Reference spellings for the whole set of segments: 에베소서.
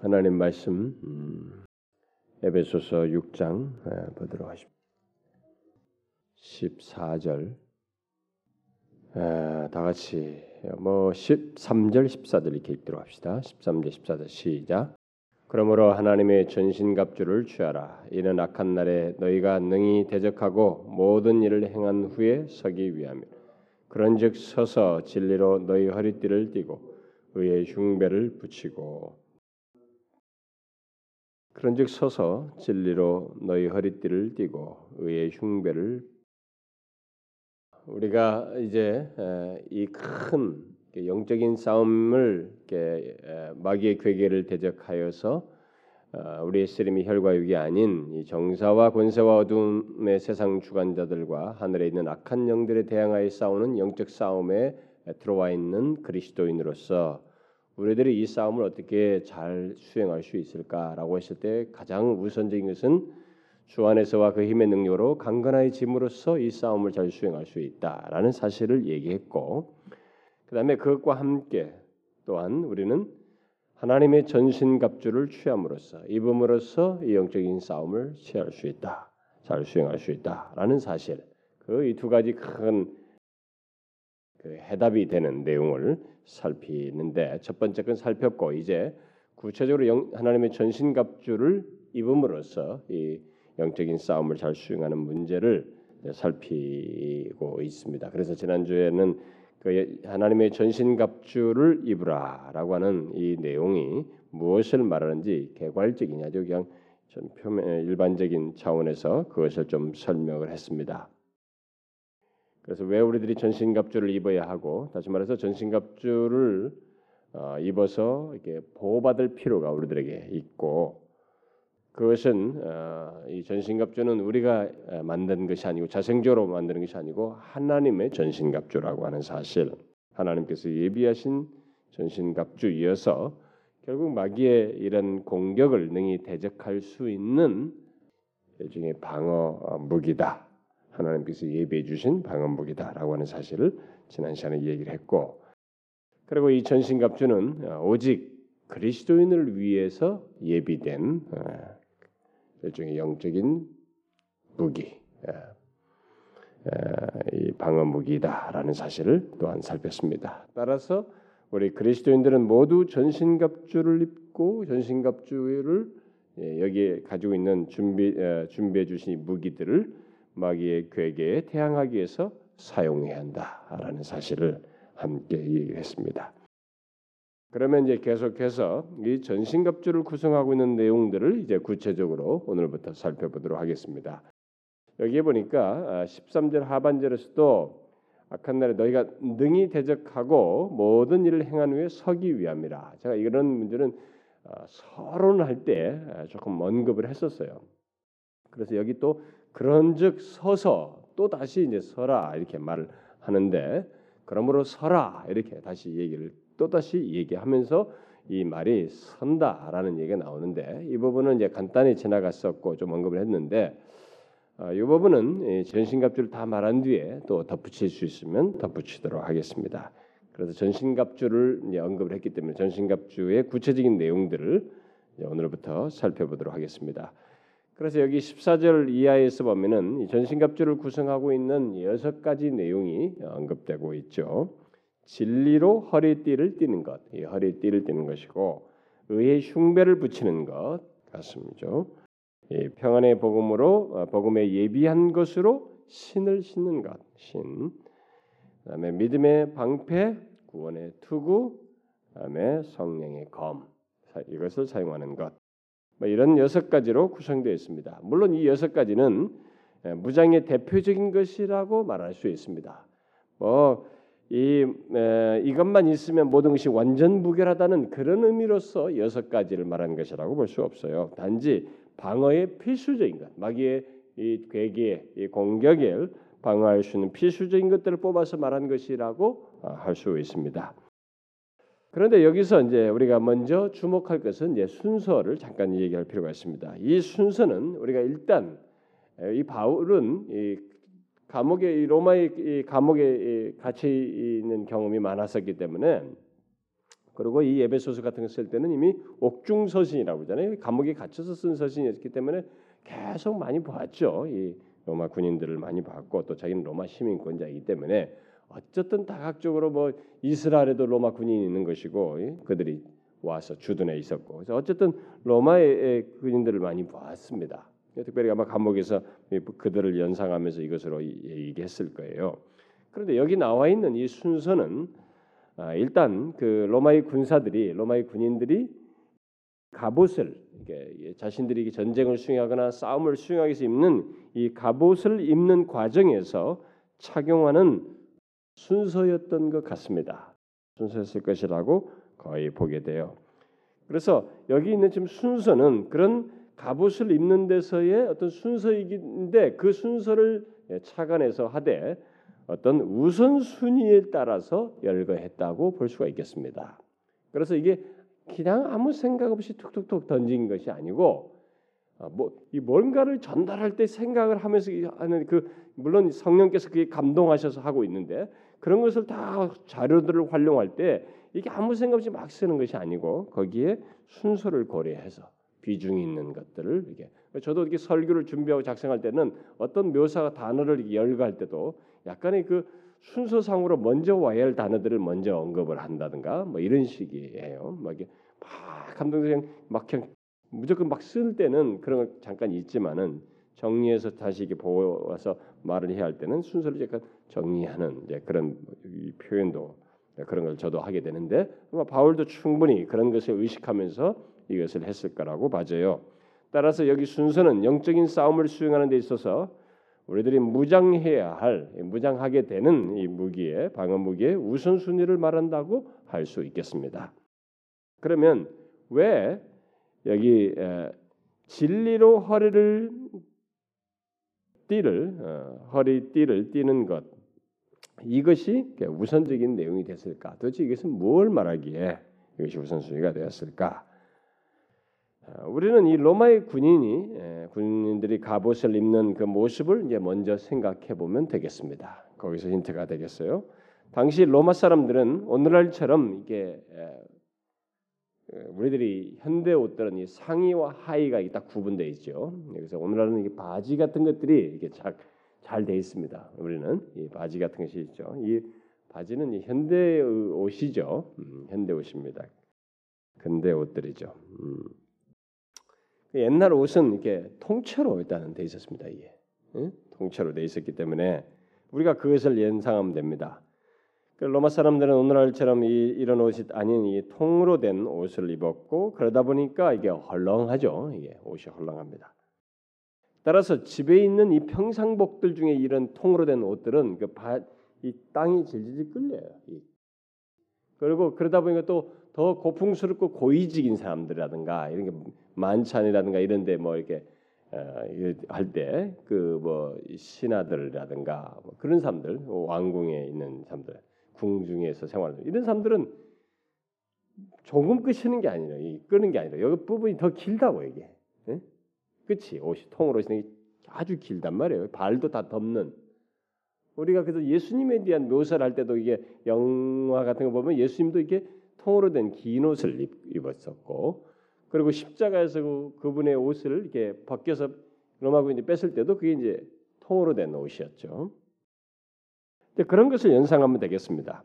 하나님 말씀 에베소서 6장 보도록 하십니다. 14절 다 같이 13절 14절 이렇게 읽도록 합시다. 13절 14절 시작. 그러므로 하나님의 전신갑주를 취하라. 이는 악한 날에 너희가 능히 대적하고 모든 일을 행한 후에 서기 위함이라. 그런즉 서서 진리로 너희 허리띠를 띠고 의의 흉배를 붙이고. 그런즉 서서 진리로 너희 허리띠를 띠고 의의 흉배를. 우리가 이제 이 큰 영적인 싸움을 마귀의 괴계를 대적하여서 우리의 씨름이 혈과 육이 아닌 이 정사와 권세와 어둠의 세상 주관자들과 하늘에 있는 악한 영들에 대항하여 싸우는 영적 싸움에 들어와 있는 그리스도인으로서 우리들이 이 싸움을 어떻게 잘 수행할 수 있을까라고 했을 때 가장 우선적인 것은 주 안에서와 그 힘의 능력으로 강건하여 짐으로써 이 싸움을 잘 수행할 수 있다라는 사실을 얘기했고, 그 다음에 그것과 함께 또한 우리는 하나님의 전신갑주를 취함으로써 입음으로써 이 영적인 싸움을 취할 수 있다, 잘 수행할 수 있다라는 사실, 그 이 두 가지 큰 해답이 되는 내용을 살피는데, 첫 번째 건 살폈고 이제 구체적으로 하나님의 전신갑주를 입음으로써 이 영적인 싸움을 잘 수행하는 문제를 살피고 있습니다. 그래서 지난주에는 그 하나님의 전신갑주를 입으라라고 하는 이 내용이 무엇을 말하는지 개괄적인 아주 그냥 좀 표면 일반적인 차원에서 그것을 좀 설명을 했습니다. 그래서 왜 우리들이 전신갑주를 입어야 하고, 다시 말해서 전신갑주를 입어서 이렇게 보호받을 필요가 우리들에게 있고, 그것은 이 전신갑주는 우리가 만든 것이 아니고 자생적으로 만드는 것이 아니고 하나님의 전신갑주라고 하는 사실, 하나님께서 예비하신 전신갑주 이어서 결국 마귀의 이런 공격을 능히 대적할 수 있는 일종의 방어 무기다, 하나님께서 예비해 주신 방어 무기다라고 하는 사실을 지난 시간에 얘기를 했고, 그리고 이 전신갑주는 오직 그리스도인을 위해서 예비된 일종의 영적인 무기, 이 방어 무기다라는 사실을 또한 살폈습니다. 따라서 우리 그리스도인들은 모두 전신갑주를 입고 전신갑주를 여기에 가지고 있는 준비해 주신 무기들을 마귀의 괴계에 대항하기 위해서 사용해야 한다라는 사실을 함께 얘기했습니다. 그러면 이제 계속해서 이 전신갑주를 구성하고 있는 내용들을 이제 구체적으로 오늘부터 살펴보도록 하겠습니다. 여기에 보니까 13절 하반절에서도 악한 날에 너희가 능히 대적하고 모든 일을 행한 후에 서기 위함이라. 제가 이런 문제는 서론할 때 조금 언급을 했었어요. 그래서 여기 또 그런즉 서서 또 다시 이제 서라 이렇게 말을 하는데, 그러므로 서라 이렇게 다시 얘기를 또다시 얘기하면서 이 말이 선다라는 얘기가 나오는데, 이 부분은 이제 간단히 지나갔었고 좀 언급을 했는데, 이 부분은 전신갑주를 다 말한 뒤에 또 덧붙일 수 있으면 덧붙이도록 하겠습니다. 그래서 전신갑주를 이제 언급을 했기 때문에 전신갑주의 구체적인 내용들을 이제 오늘부터 살펴보도록 하겠습니다. 그래서 여기 14절 이하에서 보면은 이 전신갑주를 구성하고 있는 6가지 내용이 언급되고 있죠. 진리로 허리띠를 띠는 것, 이 허리띠를 띠는 것이고, 의의 흉배를 붙이는 것 같습니다. 이 평안의 복음으로 복음에 예비한 것으로 신을 신는 것, 신. 그다음에 믿음의 방패, 구원의 투구, 그다음에 성령의 검, 이것을 사용하는 것. 뭐 이런 6가지로 구성되어 있습니다. 물론 이 6가지는 무장의 대표적인 것이라고 말할 수 있습니다. 이것만 있으면 모든 것이 완전 무결하다는 그런 의미로서 6가지를 말한 것이라고 볼 수 없어요. 단지 방어의 필수적인 것, 마귀의 이 괴기의 이 공격을 방어할 수 있는 필수적인 것들을 뽑아서 말한 것이라고 할 수 있습니다. 그런데 여기서 이제 우리가 먼저 주목할 것은 이제 순서를 잠깐 얘기할 필요가 있습니다. 이 순서는 우리가 일단 이 바울은 감옥에 로마의 감옥에 갇혀 있는 경험이 많았었기 때문에 그리고 이 에베소서 같은 거 쓸 때는 이미 옥중 서신이라고 하잖아요. 감옥에 갇혀서 쓴 서신이었기 때문에 계속 많이 봤죠. 이 로마 군인들을 많이 봤고 또 자기는 로마 시민권자이기 때문에 어쨌든 다각적으로 뭐 이스라엘에도 로마 군인이 있는 것이고 그들이 와서 주둔해 있었고 그래서 어쨌든 로마의 군인들을 많이 봤습니다. 특별히 아마 감옥에서 그들을 연상하면서 이것으로 얘기했을 거예요. 그런데 여기 나와 있는 이 순서는 일단 그 로마의 군사들이 로마의 군인들이 갑옷을 자신들이 전쟁을 수행하거나 싸움을 수행하기 위해서 입는 이 갑옷을 입는 과정에서 착용하는 순서였던 것 같습니다. 순서였을 것이라고 거의 보게 돼요. 그래서 여기 있는 지금 순서는 그런 갑옷을 입는 데서의 어떤 순서이긴데 그 순서를 착안해서 하되 어떤 우선순위에 따라서 열거했다고 볼 수가 있겠습니다. 그래서 이게 그냥 아무 생각 없이 툭툭툭 던진 것이 아니고 이 뭔가를 전달할 때 생각을 하면서 하는 물론 성령께서 그게 감동하셔서 하고 있는데 그런 것을 다 자료들을 활용할 때 이게 아무 생각 없이 막 쓰는 것이 아니고 거기에 순서를 고려해서 비중이 있는 것들을 이게 저도 이렇게 설교를 준비하고 작성할 때는 어떤 묘사가 단어를 열거할 때도 약간의 그 순서상으로 먼저 와야 할 단어들을 먼저 언급을 한다든가 뭐 이런 식이에요. 막 이게 막 감동적인 막 그냥 무조건 막 쓸 때는 그런 걸 잠깐 잊지만은 정리해서 다시 이렇게 보아서 말을 해야 할 때는 순서를 약간 정리하는 이제 그런 표현도 그런 걸 저도 하게 되는데 아마 바울도 충분히 그런 것을 의식하면서 이것을 했을 거라고 봐져요. 따라서 여기 순서는 영적인 싸움을 수행하는 데 있어서 우리들이 무장해야 할, 무장하게 되는 이 무기의 방어 무기의 우선순위를 말한다고 할 수 있겠습니다. 그러면 왜 여기 진리로 허리띠를 띠는 것 이것이 우선적인 내용이 됐을까? 도대체 이것은 뭘 말하기에 이것이 우선순위가 되었을까? 우리는 이 로마의 군인들이 갑옷을 입는 그 모습을 이제 먼저 생각해 보면 되겠습니다. 거기서 힌트가 되겠어요. 당시 로마 사람들은 오늘날처럼 이게 우리들이 현대 옷들은 이 상의와 하의가 딱 구분돼 있죠. 그래서 오늘날은 이 바지 같은 것들이 이게 잘 돼 있습니다. 우리는 이 바지 같은 것이 있죠. 이 바지는 이 현대 옷이죠. 현대 옷입니다. 근대 옷들이죠. 옛날 옷은 이렇게 통째로 일단은 돼 있었습니다. 이게 통째로 돼 있었기 때문에 우리가 그것을 연상하면 됩니다. 로마 사람들은 오늘날처럼 이런 옷이 아닌 이 통으로 된 옷을 입었고 그러다 보니까 이게 헐렁하죠. 이게 옷이 헐렁합니다. 따라서 집에 있는 이 평상복들 중에 이런 통으로 된 옷들은 이 땅이 질질 끌려요. 그리고 그러다 보니까 또 더 고풍스럽고 고위직인 사람들이라든가 이런 게 만찬이라든가 이런데 뭐 이렇게 할 때 그 뭐 신하들이라든가 뭐 그런 사람들 왕궁에 있는 사람들 궁중에서 생활하는 이런 사람들은 조금 끄시는 게 아니라 끄는 게 아니라 여기 부분이 더 길다고 이게 응? 그치 옷이 통으로 신는 게 아주 길단 말이에요. 발도 다 덮는. 우리가 그래서 예수님에 대한 묘사를 할 때도 이게 영화 같은 거 보면 예수님도 이렇게 통으로 된 긴 옷을 입었었고 그리고 십자가에서 그분의 옷을 이렇게 벗겨서 로마 군인이 뺐을 때도 그게 이제 통으로 된 옷이었죠. 근데 그런 것을 연상하면 되겠습니다.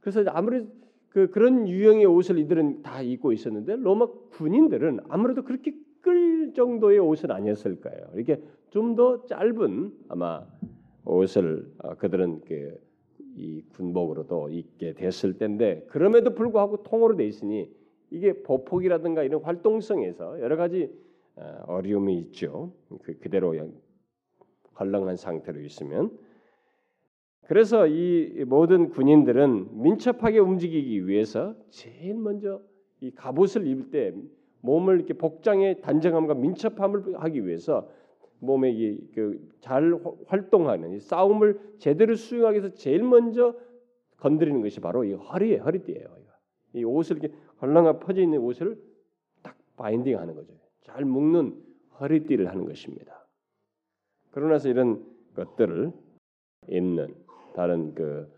그래서 아무리 그런 유형의 옷을 이들은 다 입고 있었는데 로마 군인들은 아무래도 그렇게 끌 정도의 옷은 아니었을 거예요. 이렇게 좀 더 짧은 아마 옷을 그들은 이 군복으로도 입게 됐을 텐데 그럼에도 불구하고 통으로 돼 있으니 이게 보폭이라든가 이런 활동성에서 여러 가지 어려움이 있죠. 그대로 헐렁한 상태로 있으면 그래서 이 모든 군인들은 민첩하게 움직이기 위해서 제일 먼저 이 갑옷을 입을 때 몸을 이렇게 복장의 단정함과 민첩함을 하기 위해서 몸에 잘 활동하는 싸움을 제대로 수행하기 위해서 제일 먼저 건드리는 것이 바로 이 허리예요. 허리띠예요. 이 옷을 이렇게 헐렁하게 퍼져 있는 옷을 딱 바인딩하는 거죠. 잘 묶는 허리띠를 하는 것입니다. 그러나서 이런 것들을 입는 다른 그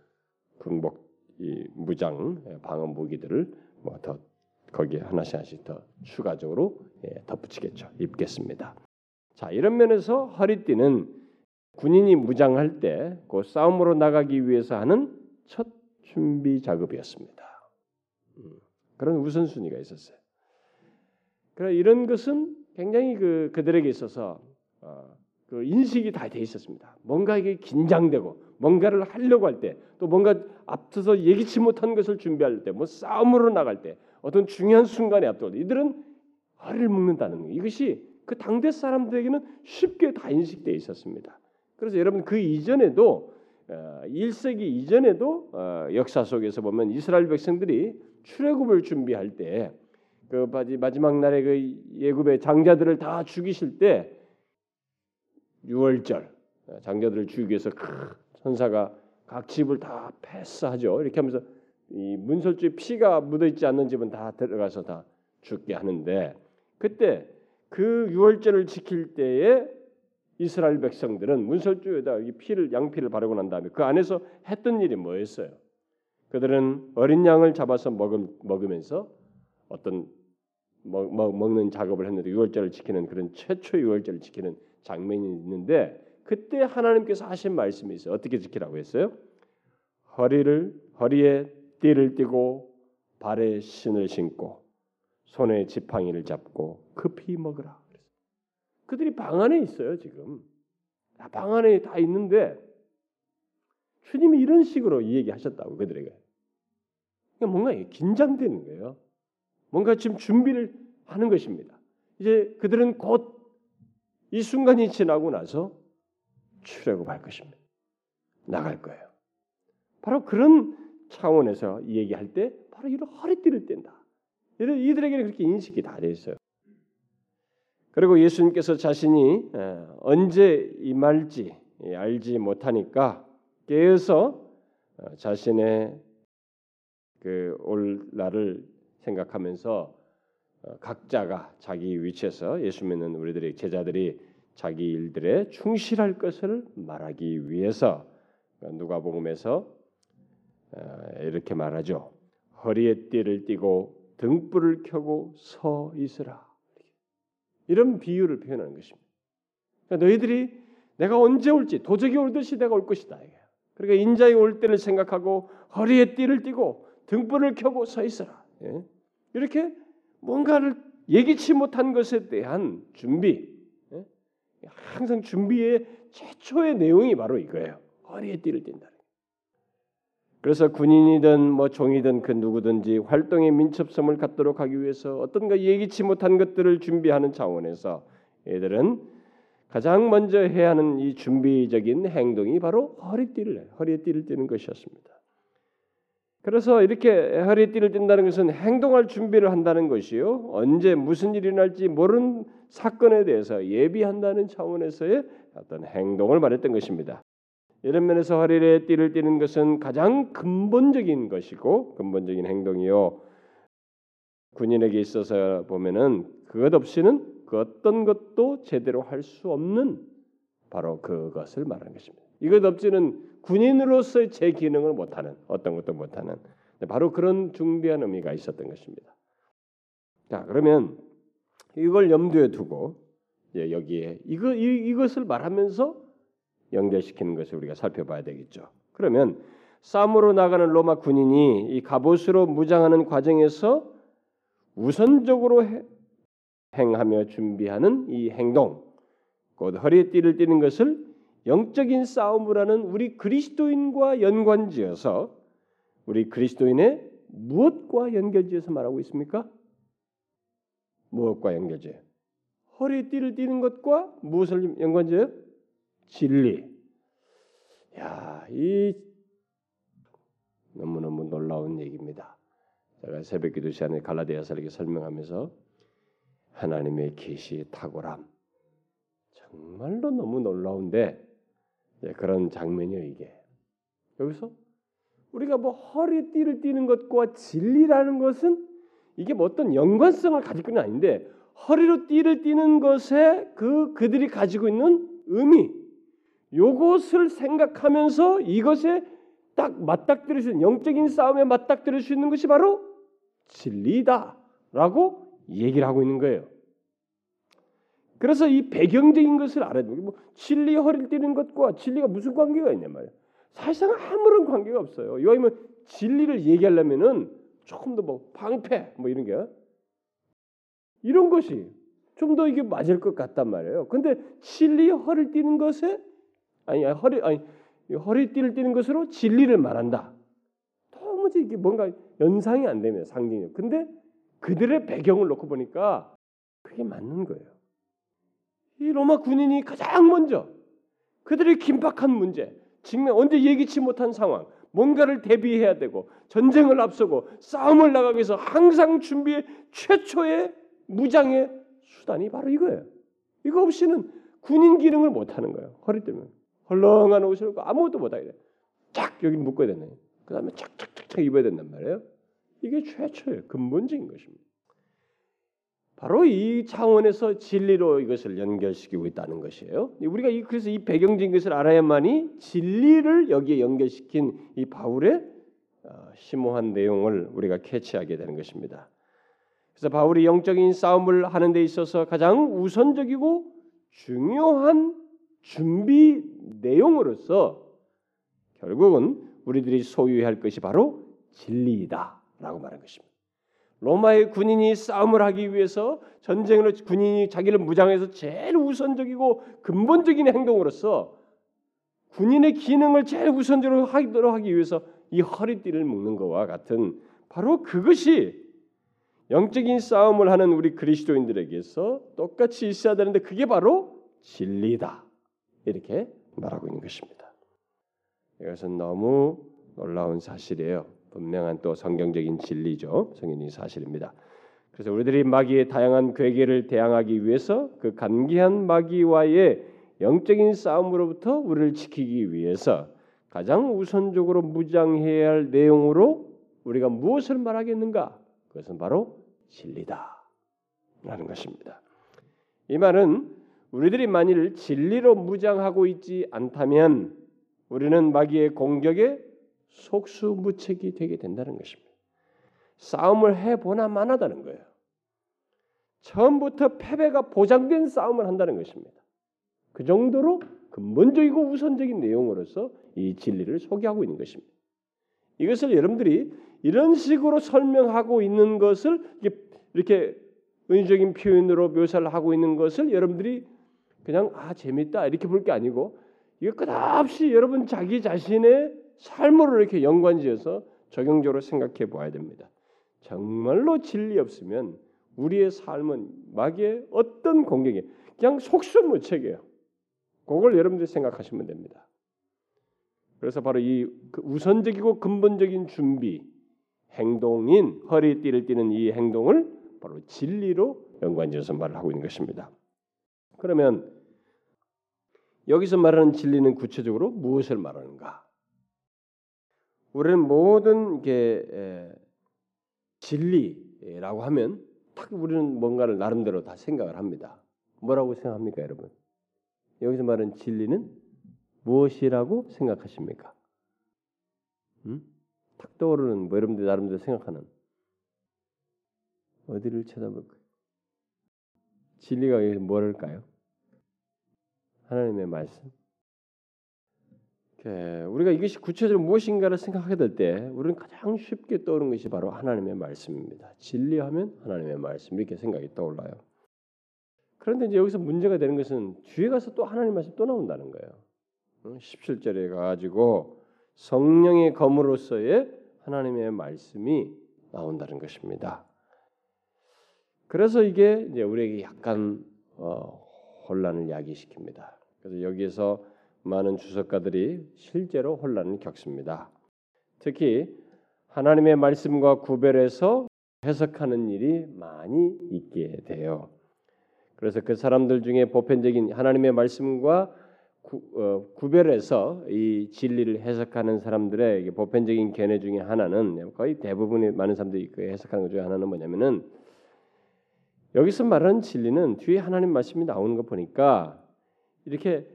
군복 이 무장 방어 무기들을 뭐 더 거기에 하나씩 하나씩 더 추가적으로 덧붙이겠죠. 입겠습니다. 자, 이런 면에서 허리띠는 군인이 무장할 때 그 싸움으로 나가기 위해서 하는 첫 준비 작업이었습니다. 그런 우선순위가 있었어요. 그러나 이런 것은 굉장히 그들에게 있어서 그 인식이 다 돼 있었습니다. 뭔가 이게 긴장되고 뭔가를 하려고 할 때, 또 뭔가 앞서서 예기치 못한 것을 준비할 때, 뭐 싸움으로 나갈 때, 어떤 중요한 순간에 앞두고 이들은 허리를 묶는다는 거, 이것이 그 당대 사람들에게는 쉽게 다 인식되어 있었습니다. 그래서 여러분 그 이전에도 1세기 이전에도 역사 속에서 보면 이스라엘 백성들이 출애굽을 준비할 때 그 마지막 날에 그 애굽의 장자들을 다 죽이실 때 유월절 장자들을 죽이기 위해서 천사가 각 집을 다 패스하죠. 이렇게 하면서 이 문설주에 피가 묻어있지 않는 집은 다 들어가서 다 죽게 하는데, 그때 그 유월절을 지킬 때에 이스라엘 백성들은 문설주에다 피를 양피를 바르고 난 다음에 그 안에서 했던 일이 뭐였어요? 그들은 어린 양을 잡아서 먹으면서 어떤 먹는 작업을 했는데, 유월절을 지키는 그런 최초 유월절을 지키는 장면이 있는데, 그때 하나님께서 하신 말씀이 있어요. 어떻게 지키라고 했어요? 허리에 띠를 띠고 발에 신을 신고 손에 지팡이를 잡고 급히 먹으라. 그들이 방 안에 있어요. 지금 방 안에 다 있는데 주님이 이런 식으로 이 얘기하셨다고 그들에게. 그러니까 뭔가 긴장되는 거예요. 뭔가 지금 준비를 하는 것입니다. 이제 그들은 곧 이 순간이 지나고 나서 출애굽할 것입니다. 나갈 거예요. 바로 그런 차원에서 이 얘기할 때 바로 이런 허리띠를 뗀다. 이들에게는 그렇게 인식이 다 돼 있어요. 그리고 예수님께서 자신이 언제 임할지 알지 못하니까 깨어서 자신의 그 올 날을 생각하면서 각자가 자기 위치에서, 예수 믿는 우리들의 제자들이 자기 일들에 충실할 것을 말하기 위해서 누가복음에서 이렇게 말하죠. 허리에 띠를 띠고 등불을 켜고 서 있으라. 이런 비유를 표현하는 것입니다. 그러니까 너희들이 내가 언제 올지, 도적이 올듯이 내가 올 것이다. 그러니까 인자의 올 때를 생각하고 허리에 띠를 띠고 등불을 켜고 서 있으라. 이렇게 뭔가를 예기치 못한 것에 대한 준비, 항상 준비의 최초의 내용이 바로 이거예요. 허리에 띠를 띈다. 그래서 군인이든 뭐 종이든 그 누구든지 활동의 민첩성을 갖도록 하기 위해서 어떤가 예기치 못한 것들을 준비하는 차원에서 얘들은 가장 먼저 해야 하는 이 준비적인 행동이 바로 허리에 띠를 띠는 것이었습니다. 그래서 이렇게 허리에 띠를 띈다는 것은 행동할 준비를 한다는 것이요, 언제 무슨 일이 날지 모르는 사건에 대해서 예비한다는 차원에서의 어떤 행동을 말했던 것입니다. 이런 면에서 허리에 띠를 띠는 것은 가장 근본적인 것이고 근본적인 행동이요, 군인에게 있어서 보면은 그것 없이는 그 어떤 것도 제대로 할 수 없는 바로 그것을 말하는 것입니다. 이것 없이는 군인으로서의 제 기능을 못하는, 어떤 것도 못하는, 바로 그런 중대한 의미가 있었던 것입니다. 자, 그러면 이걸 염두에 두고 여기에 이것을 말하면서 연결시키는 것을 우리가 살펴봐야 되겠죠. 그러면 싸움으로 나가는 로마 군인이 이 갑옷으로 무장하는 과정에서 우선적으로 행하며 준비하는 이 행동, 곧 허리에 띠를 띠는 것을 영적인 싸움을 하는 우리 그리스도인과 연관지어서, 우리 그리스도인의 무엇과 연결지어서 말하고 있습니까? 무엇과 연결지어요? 허리에 띠를 띠는 것과 무엇을 연관지어요? 진리. 야, 이 너무너무 놀라운 얘기입니다. 제가 새벽기도 시간에 갈라디아서를 이렇게 설명하면서 하나님의 계시의 탁월함, 정말로 너무 놀라운데 그런 장면이에요. 이게 여기서 우리가 뭐 허리띠를 띠는 것과 진리라는 것은 이게 뭐 어떤 연관성을 가질 건 아닌데, 허리로 띠를 띠는 것에 그들이 가지고 있는 의미, 요것을 생각하면서 이것에 딱 맞닥뜨릴 수 있는 영적인 싸움에 맞닥뜨릴 수 있는 것이 바로 진리다라고 얘기를 하고 있는 거예요. 그래서 이 배경적인 것을 알아야 돼요. 뭐 진리 허리를 띠는 것과 진리가 무슨 관계가 있냐 말이에요. 사실상 아무런 관계가 없어요. 이거 아니면 진리를 얘기하려면은 조금 더 뭐 방패 뭐 이런 게 이런 것이 좀 더 이게 맞을 것 같단 말이에요. 근데 진리 허리를 띠는 것에 허리띠를 띠는 것으로 진리를 말한다. 도무지 이게 뭔가 연상이 안 되면 상징이. 근데 그들의 배경을 놓고 보니까 그게 맞는 거예요. 이 로마 군인이 가장 먼저 그들의 긴박한 문제, 직면 언제 예기치 못한 상황, 뭔가를 대비해야 되고 전쟁을 앞서고 싸움을 나가기 위해서 항상 준비해 최초의 무장의 수단이 바로 이거예요. 이거 없이는 군인 기능을 못하는 거예요. 허리 때문에 헐렁한 옷을 입고 아무것도 못하게 돼. 쫙 여기 묶어야 되네. 그 다음에 착착착착 입어야 된단 말이에요. 이게 최초의 근본적인 것입니다. 바로 이 차원에서 진리로 이것을 연결시키고 있다는 것이에요. 우리가 그래서 이 배경적인 것을 알아야만이 진리를 여기에 연결시킨 이 바울의 심오한 내용을 우리가 캐치하게 되는 것입니다. 그래서 바울이 영적인 싸움을 하는 데 있어서 가장 우선적이고 중요한 준비 내용으로서 결국은 우리들이 소유해야 할 것이 바로 진리이다라고 말한 것입니다. 로마의 군인이 싸움을 하기 위해서 전쟁으로 군인이 자기를 무장해서 제일 우선적이고 근본적인 행동으로서 군인의 기능을 제일 우선적으로 하도록 하기 위해서 이 허리띠를 묶는 것과 같은 바로 그것이 영적인 싸움을 하는 우리 그리스도인들에게서 똑같이 있어야 되는데 그게 바로 진리다. 이렇게 말하고 있는 것입니다. 이것은 너무 놀라운 사실이에요. 분명한 또 성경적인 진리죠. 성경적인 사실입니다. 그래서 우리들이 마귀의 다양한 괴계를 대항하기 위해서 그 간계한 마귀와의 영적인 싸움으로부터 우리를 지키기 위해서 가장 우선적으로 무장해야 할 내용으로 우리가 무엇을 말하겠는가? 그것은 바로 진리다라는 것입니다. 이 말은 우리들이 만일 진리로 무장하고 있지 않다면 우리는 마귀의 공격에 속수무책이 되게 된다는 것입니다. 싸움을 해보나 마나다는 거예요. 처음부터 패배가 보장된 싸움을 한다는 것입니다. 그 정도로 근본적이고 우선적인 내용으로서 이 진리를 소개하고 있는 것입니다. 이것을 여러분들이 이런 식으로 설명하고 있는 것을 이렇게 은유적인 표현으로 묘사를 하고 있는 것을 여러분들이 그냥 재밌다 이렇게 볼 게 아니고 이거 끝없이 여러분 자기 자신의 삶으로 이렇게 연관지어서 적용적으로 생각해 봐야 됩니다. 정말로 진리 없으면 우리의 삶은 마귀의 어떤 공격에 그냥 속수무책이에요. 그걸 여러분들이 생각하시면 됩니다. 그래서 바로 이 우선적이고 근본적인 준비, 행동인 허리띠를 띠는 이 행동을 바로 진리로 연관지어서 말을 하고 있는 것입니다. 그러면 여기서 말하는 진리는 구체적으로 무엇을 말하는가? 우리는 모든 게 진리라고 하면 딱 우리는 뭔가를 나름대로 다 생각을 합니다. 뭐라고 생각합니까, 여러분? 여기서 말하는 진리는 무엇이라고 생각하십니까? 탁 떠오르는 뭐 여러분들 나름대로 생각하는 어디를 쳐다볼까요? 진리가 여기서 뭐랄까요? 하나님의 말씀. 우리가 이것이 구체적으로 무엇인가를 생각하게 될 때 우리는 가장 쉽게 떠오르는 것이 바로 하나님의 말씀입니다. 진리하면 하나님의 말씀 이렇게 생각이 떠올라요. 그런데 이제 여기서 문제가 되는 것은 뒤에 가서 또 하나님의 말씀 또 나온다는 거예요. 17절에 가지고 성령의 검으로서의 하나님의 말씀이 나온다는 것입니다. 그래서 이게 이제 우리에게 약간 혼란을 야기시킵니다. 그래서 여기에서 많은 주석가들이 실제로 혼란을 겪습니다. 특히 하나님의 말씀과 구별해서 해석하는 일이 많이 있게 돼요. 그래서 그 사람들 중에 보편적인 하나님의 말씀과 구별해서 이 진리를 해석하는 사람들의 보편적인 견해 중에 하나는 거의 대부분의 많은 사람들이 해석하는 것 중에 하나는 뭐냐면은 여기서 말하는 진리는 뒤에 하나님 말씀이 나오는 거 보니까 이렇게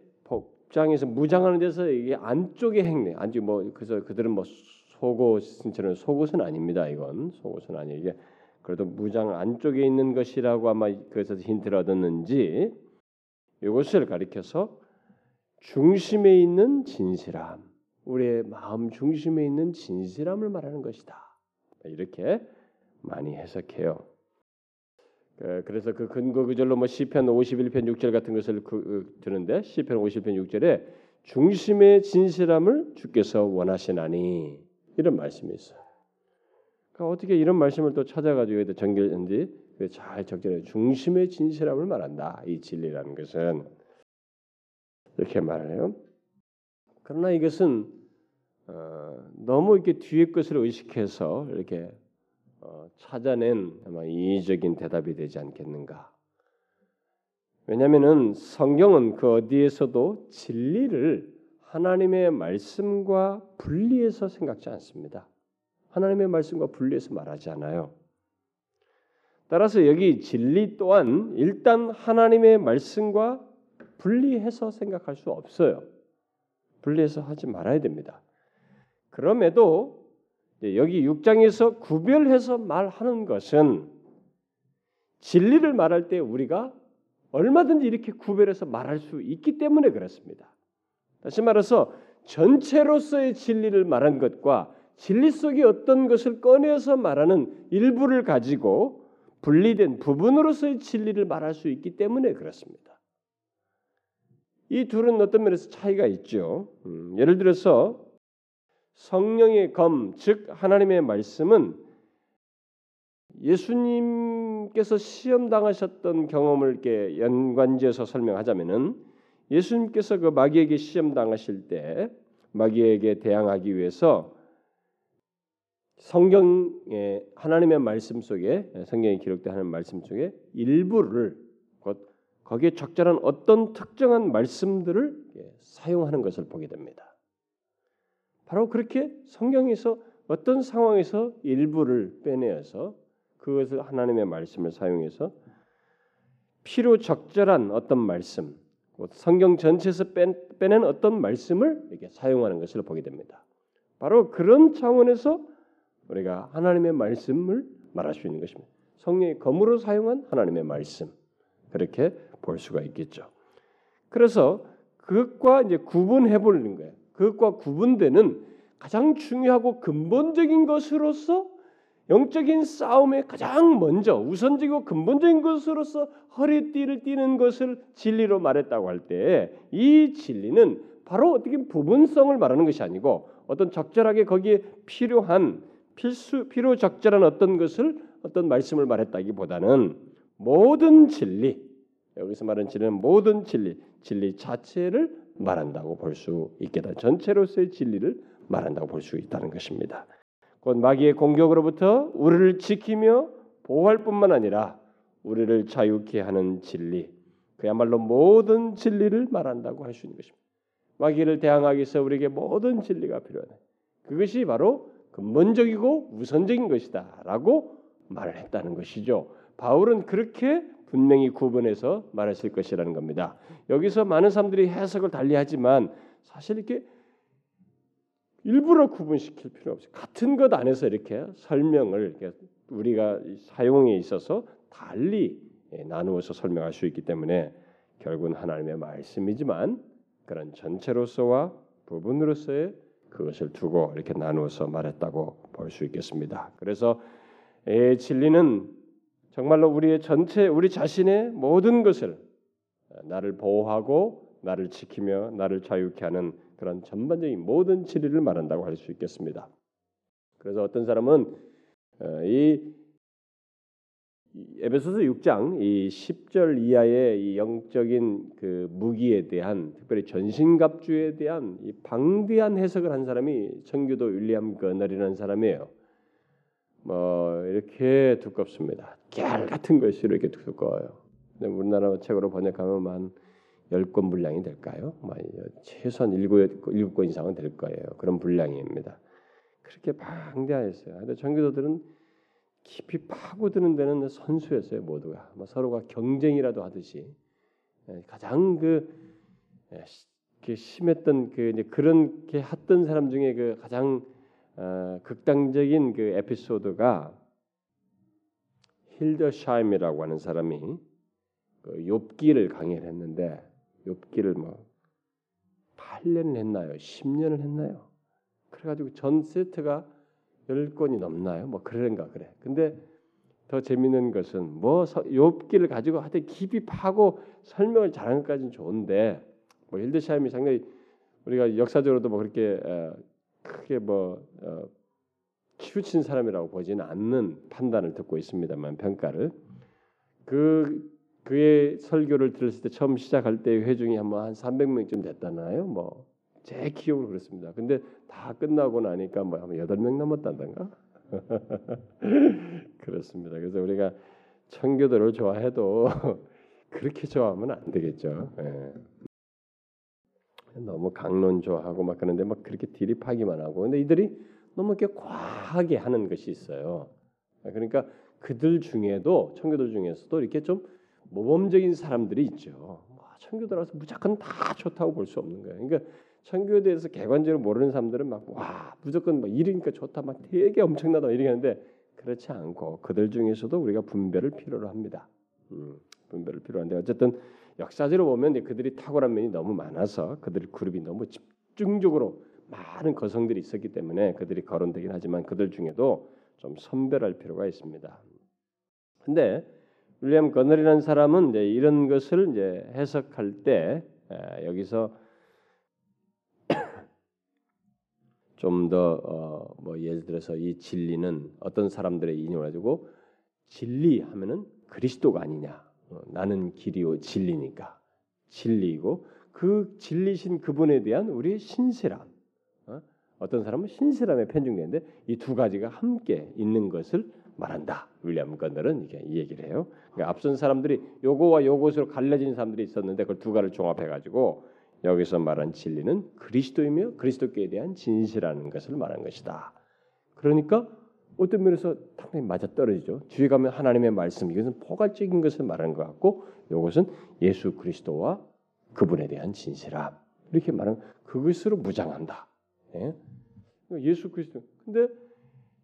목장에서 무장하는 데서 이게 안쪽의 행내, 안쪽 뭐 그래서 그들은 뭐 속옷처럼 속옷은 아닙니다. 이건 속옷은 아니에요. 이게 그래도 무장 안쪽에 있는 것이라고 아마 그래서 힌트를 얻었는지 이것을 가리켜서 중심에 있는 진실함, 우리의 마음 중심에 있는 진실함을 말하는 것이다. 이렇게 많이 해석해요. 그래서 그 근거 구절로 뭐 시편 51편 6절 같은 것을 드는데 시편 51편 6절에 중심의 진실함을 주께서 원하시나니 이런 말씀이 있어요. 그러니까 어떻게 이런 말씀을 또 찾아가지고 여기다 전결했는지 잘 적절해요. 중심의 진실함을 말한다. 이 진리라는 것은 이렇게 말해요. 그러나 이것은 너무 이렇게 뒤에 것을 의식해서 이렇게 찾아낸 아마 이의적인 대답이 되지 않겠는가. 왜냐하면은 성경은 그 어디에서도 진리를 하나님의 말씀과 분리해서 생각지 않습니다. 하나님의 말씀과 분리해서 말하지 않아요. 따라서 여기 진리 또한 일단 하나님의 말씀과 분리해서 생각할 수 없어요. 분리해서 하지 말아야 됩니다. 그럼에도 여기 6장에서 구별해서 말하는 것은 진리를 말할 때 우리가 얼마든지 이렇게 구별해서 말할 수 있기 때문에 그렇습니다. 다시 말해서 전체로서의 진리를 말한 것과 진리 속의 어떤 것을 꺼내서 말하는 일부를 가지고 분리된 부분으로서의 진리를 말할 수 있기 때문에 그렇습니다. 이 둘은 어떤 면에서 차이가 있죠. 예를 들어서 성령의 검, 즉 하나님의 말씀은 예수님께서 시험당하셨던 경험을 이렇게 연관지어서 설명하자면은 예수님께서 그 마귀에게 시험당하실 때 마귀에게 대항하기 위해서 성경의 하나님의 말씀 속에 성경에 기록된 하나님의 말씀 속에 일부를 거기에 적절한 어떤 특정한 말씀들을 사용하는 것을 보게 됩니다. 바로 그렇게 성경에서 어떤 상황에서 일부를 빼내어서 그것을 하나님의 말씀을 사용해서 필요 적절한 어떤 말씀, 성경 전체에서 빼낸 어떤 말씀을 이렇게 사용하는 것을 보게 됩니다. 바로 그런 차원에서 우리가 하나님의 말씀을 말할 수 있는 것입니다. 성령의 검으로 사용한 하나님의 말씀 그렇게 볼 수가 있겠죠. 그래서 그것과 이제 구분해 보는 거예요. 그것과 구분되는 가장 중요하고 근본적인 것으로서 영적인 싸움에 가장 먼저 우선적이고 근본적인 것으로서 허리띠를 띠는 것을 진리로 말했다고 할 때 이 진리는 바로 어떻게 부분성을 말하는 것이 아니고 어떤 적절하게 거기에 필요한 필요 적절한 어떤 것을 어떤 말씀을 말했다기보다는 모든 진리 여기서 말하는 진리는 모든 진리 자체를 말한다고 볼 수 있겠다. 전체로서의 진리를 말한다고 볼 수 있다는 것입니다. 곧 마귀의 공격으로부터 우리를 지키며 보호할 뿐만 아니라 우리를 자유케 하는 진리 그야말로 모든 진리를 말한다고 할 수 있는 것입니다. 마귀를 대항하기 위해서 우리에게 모든 진리가 필요하다. 그것이 바로 근본적이고 우선적인 것이다 라고 말을 했다는 것이죠. 바울은 그렇게 분명히 구분해서 말했을 것이라는 겁니다. 여기서 많은 사람들이 해석을 달리하지만 사실 이렇게 일부러 구분시킬 필요 없어요. 같은 것 안에서 이렇게 설명을 이렇게 우리가 사용에 있어서 달리 나누어서 설명할 수 있기 때문에 결국은 하나님의 말씀이지만 그런 전체로서와 부분으로서의 그것을 두고 이렇게 나누어서 말했다고 볼 수 있겠습니다. 그래서 진리는 정말로 우리의 전체, 우리 자신의 모든 것을 나를 보호하고 나를 지키며 나를 자유케 하는 그런 전반적인 모든 진리를 말한다고 할 수 있겠습니다. 그래서 어떤 사람은 이 에베소서 6장 이 10절 이하의 이 영적인 그 무기에 대한 특별히 전신갑주에 대한 이 방대한 해석을 한 사람이 청교도 윌리엄 거널이라는 사람이에요. 뭐 이렇게 두껍습니다. 깨알 같은 것으로 이렇게 두꺼워요. 근데 우리나라 책으로 번역하면 한 10권 분량이 될까요? 최소한 7권 이상은 될 거예요. 그런 분량입니다. 그렇게 방대하였어요. 근데 청교도들은 깊이 파고드는 데는 선수였어요. 모두가 서로가 경쟁이라도 하듯이 가장 그 심했던 그렇게 했던 사람 중에 가장 극단적인 에피소드가 힐더샤임이라고 하는 사람이 욥기를 강의를 했는데 욥기를 8년을 했나요? 10년을 했나요? 그래가지고 전 세트가 10권이 넘나요? 근데 더 재미있는 것은 욥기를 가지고 하여튼 깊이 파고 설명을 잘하는 것까지는 좋은데 힐드샤임이 상당히 우리가 역사적으로도 그렇게 크게 치우친 사람이라고 보지는 않는 판단을 듣고 있습니다만 평가를 그의 설교를 들었을 때 처음 시작할 때의 회중이 한 300명쯤 됐다나요? 제 기억으로 그렇습니다. 근데 다 끝나고 나니까 한 8명 넘었다던가 그렇습니다. 그래서 우리가 청교도를 좋아해도 그렇게 좋아하면 안 되겠죠. 예. 너무 강론 좋아하고 그런데 그렇게 디립하기만 하고 근데 이들이 너무 이렇게 과하게 하는 것이 있어요. 그러니까 그들 중에도 청교도 중에서도 이렇게 좀 모범적인 사람들이 있죠. 청교도라서 무조건 다 좋다고 볼 수 없는 거예요. 그러니까 청교도에서 개관적으로 모르는 사람들은 무조건 이러니까 좋다 되게 엄청나다 이렇게 하는데 그렇지 않고 그들 중에서도 우리가 분별을 필요로 합니다. 분별을 필요한데 어쨌든 역사적으로 보면 그들이 탁월한 면이 너무 많아서 그들 그룹이 너무 집중적으로 많은 거성들이 있었기 때문에 그들이 거론되긴 하지만 그들 중에도 좀 선별할 필요가 있습니다. 그런데 윌리엄 거널이라는 사람은 이런 것을 해석할 때 여기서 좀 더 예를 들어서 이 진리는 어떤 사람들의 인용을 가지고 진리 하면은 그리스도가 아니냐. 나는 길이요 진리니까 진리이고 그 진리신 그분에 대한 우리의 신실함 어떤 사람은 신실함에 편중되는데 이 두 가지가 함께 있는 것을 말한다. 윌리엄 건널은 이 얘기를 해요. 그러니까 앞선 사람들이 요거와 요것으로 갈라진 사람들이 있었는데 그걸 두 가지를 종합해가지고 여기서 말한 진리는 그리스도이며 그리스도께 대한 진실이라는 것을 말한 것이다. 그러니까 어떤 면에서 당연히 맞아떨어지죠. 뒤에 가면 하나님의 말씀, 이것은 포괄적인 것을 말하는 것 같고 이것은 예수 그리스도와 그분에 대한 진실함. 이렇게 말하는 그것으로 무장한다. 예? 예수 그리스도. 근데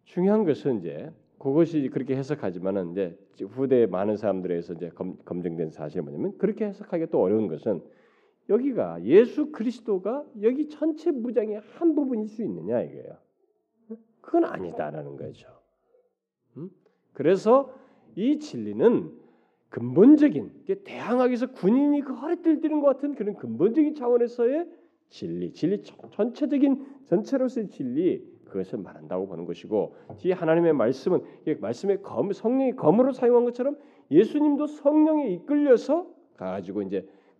중요한 것은 그것이 그렇게 해석하지만은 후대의 많은 사람들에서 검증된 사실이 뭐냐면 그렇게 해석하기가 또 어려운 것은 여기가 예수 그리스도가 여기 전체 무장의 한 부분일 수 있느냐 이거예요. 그건 아니다라는 거죠. 그래서 이 진리는 근본적인 대항하기 위해서 군인이 허리들드는 것 같은 그런 근본적인 차원에서의 진리 전체로서의 진리 그것을 말한다고 보는 것이고 뒤에 하나님의 말씀은 말씀의 검 성령의 검으로 사용한 것처럼 예수님도 성령에 이끌려서 가지고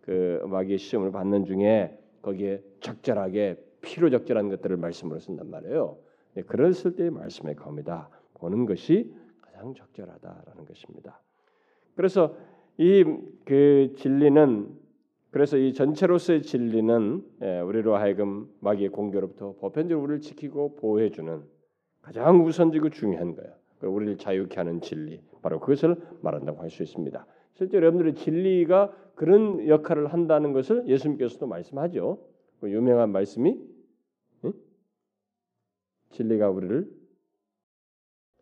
그 마귀의 시험을 받는 중에 거기에 적절하게 필요적절한 것들을 말씀으로 쓴단 말이에요. 그랬을 때의 말씀의 검이다. 보는 것이 가장 적절하다라는 것입니다. 그래서 이 전체로서의 진리는 우리로 하여금 마귀의 공격으로부터 보편적으로 우리를 지키고 보호해주는 가장 우선적이고 중요한 거예요. 우리를 자유케 하는 진리, 바로 그것을 말한다고 할 수 있습니다. 실제 여러분들의 진리가 그런 역할을 한다는 것을 예수님께서도 말씀하죠. 그 유명한 말씀이 진리가 우리를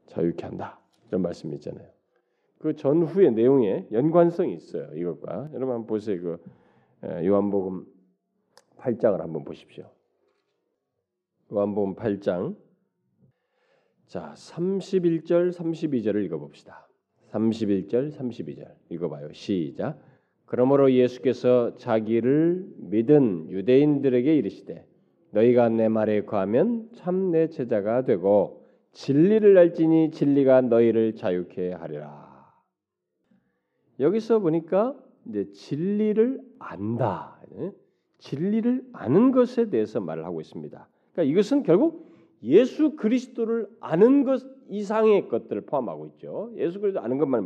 자유케 한다. 이런 말씀이 있잖아요. 그 전후의 내용에 연관성이 있어요. 이것과. 여러분 한번 보세요. 요한복음 8장을 한번 보십시오. 요한복음 8장. 자, 31절, 32절을 읽어봅시다. 31절, 32절. 읽어봐요. 시작. 그러므로 예수께서 자기를 믿은 유대인들에게 이르시되 너희가 내 말에 거하면 참 내 제자가 되고 진리를 알지니 진리가 너희를 자유케 하리라. 여기서 보니까 진리를 안다. 진리를 아는 것에 대해서 말을 하고 있습니다. 그러니까 이것은 결국 예수 그리스도를 아는 것 이상의 것들을 포함하고 있죠. 예수 그리스도 아는 것만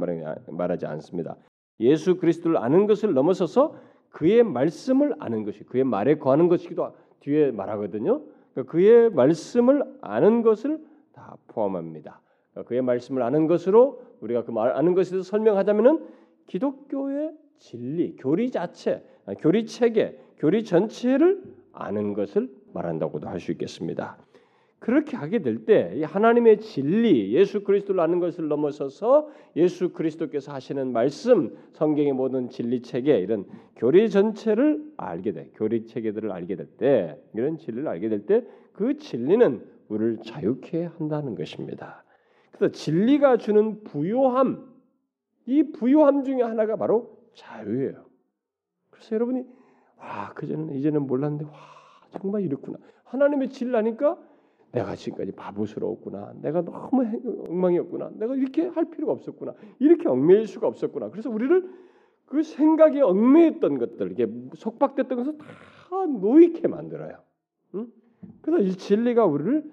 말하지 않습니다. 예수 그리스도를 아는 것을 넘어서서 그의 말씀을 아는 것이 그의 말에 거하는 것이기도 하고 뒤에 말하거든요. 그의 말씀을 아는 것을 다 포함합니다. 그의 말씀을 아는 것으로 우리가 아는 것에 대해서 설명하자면은 기독교의 진리, 교리 자체, 교리 체계, 교리 전체를 아는 것을 말한다고도 할 수 있겠습니다. 그렇게 하게 될 때 하나님의 진리, 예수 그리스도를 아는 것을 넘어서서 예수 그리스도께서 하시는 말씀, 성경의 모든 진리 체계, 이런 교리 전체를 알게 돼, 교리 체계들을 알게 될 때, 이런 진리를 알게 될 때 그 진리는 우리를 자유케 한다는 것입니다. 그래서 진리가 주는 부요함, 이 부요함 중에 하나가 바로 자유예요. 그래서 여러분이 와, 그전에는 이제는 몰랐는데 와, 정말 이렇구나. 하나님의 진리를 아니까 내가 지금까지 바보스러웠구나. 내가 너무 엉망이었구나. 내가 이렇게 할 필요가 없었구나. 이렇게 얽매일 수가 없었구나. 그래서 우리를 그 생각에 얽매였던 것들, 이게 속박됐던 것을 다 놓이게 만들어요. 응? 그래서 이 진리가 우리를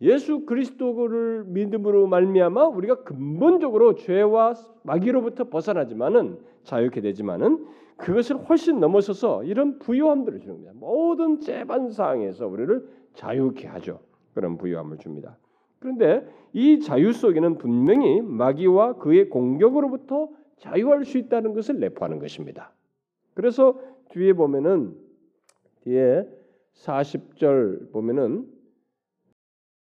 예수 그리스도를 믿음으로 말미암아 우리가 근본적으로 죄와 마귀로부터 벗어나지만은 자유케 되지만은 그것을 훨씬 넘어서서 이런 부요함들을 주는 거예요. 모든 재반 사항에서 우리를 자유케 하죠. 그런 부유함을 줍니다. 그런데 이 자유 속에는 분명히 마귀와 그의 공격으로부터 자유할 수 있다는 것을 내포하는 것입니다. 그래서 뒤에 보면은 뒤에 40절 보면은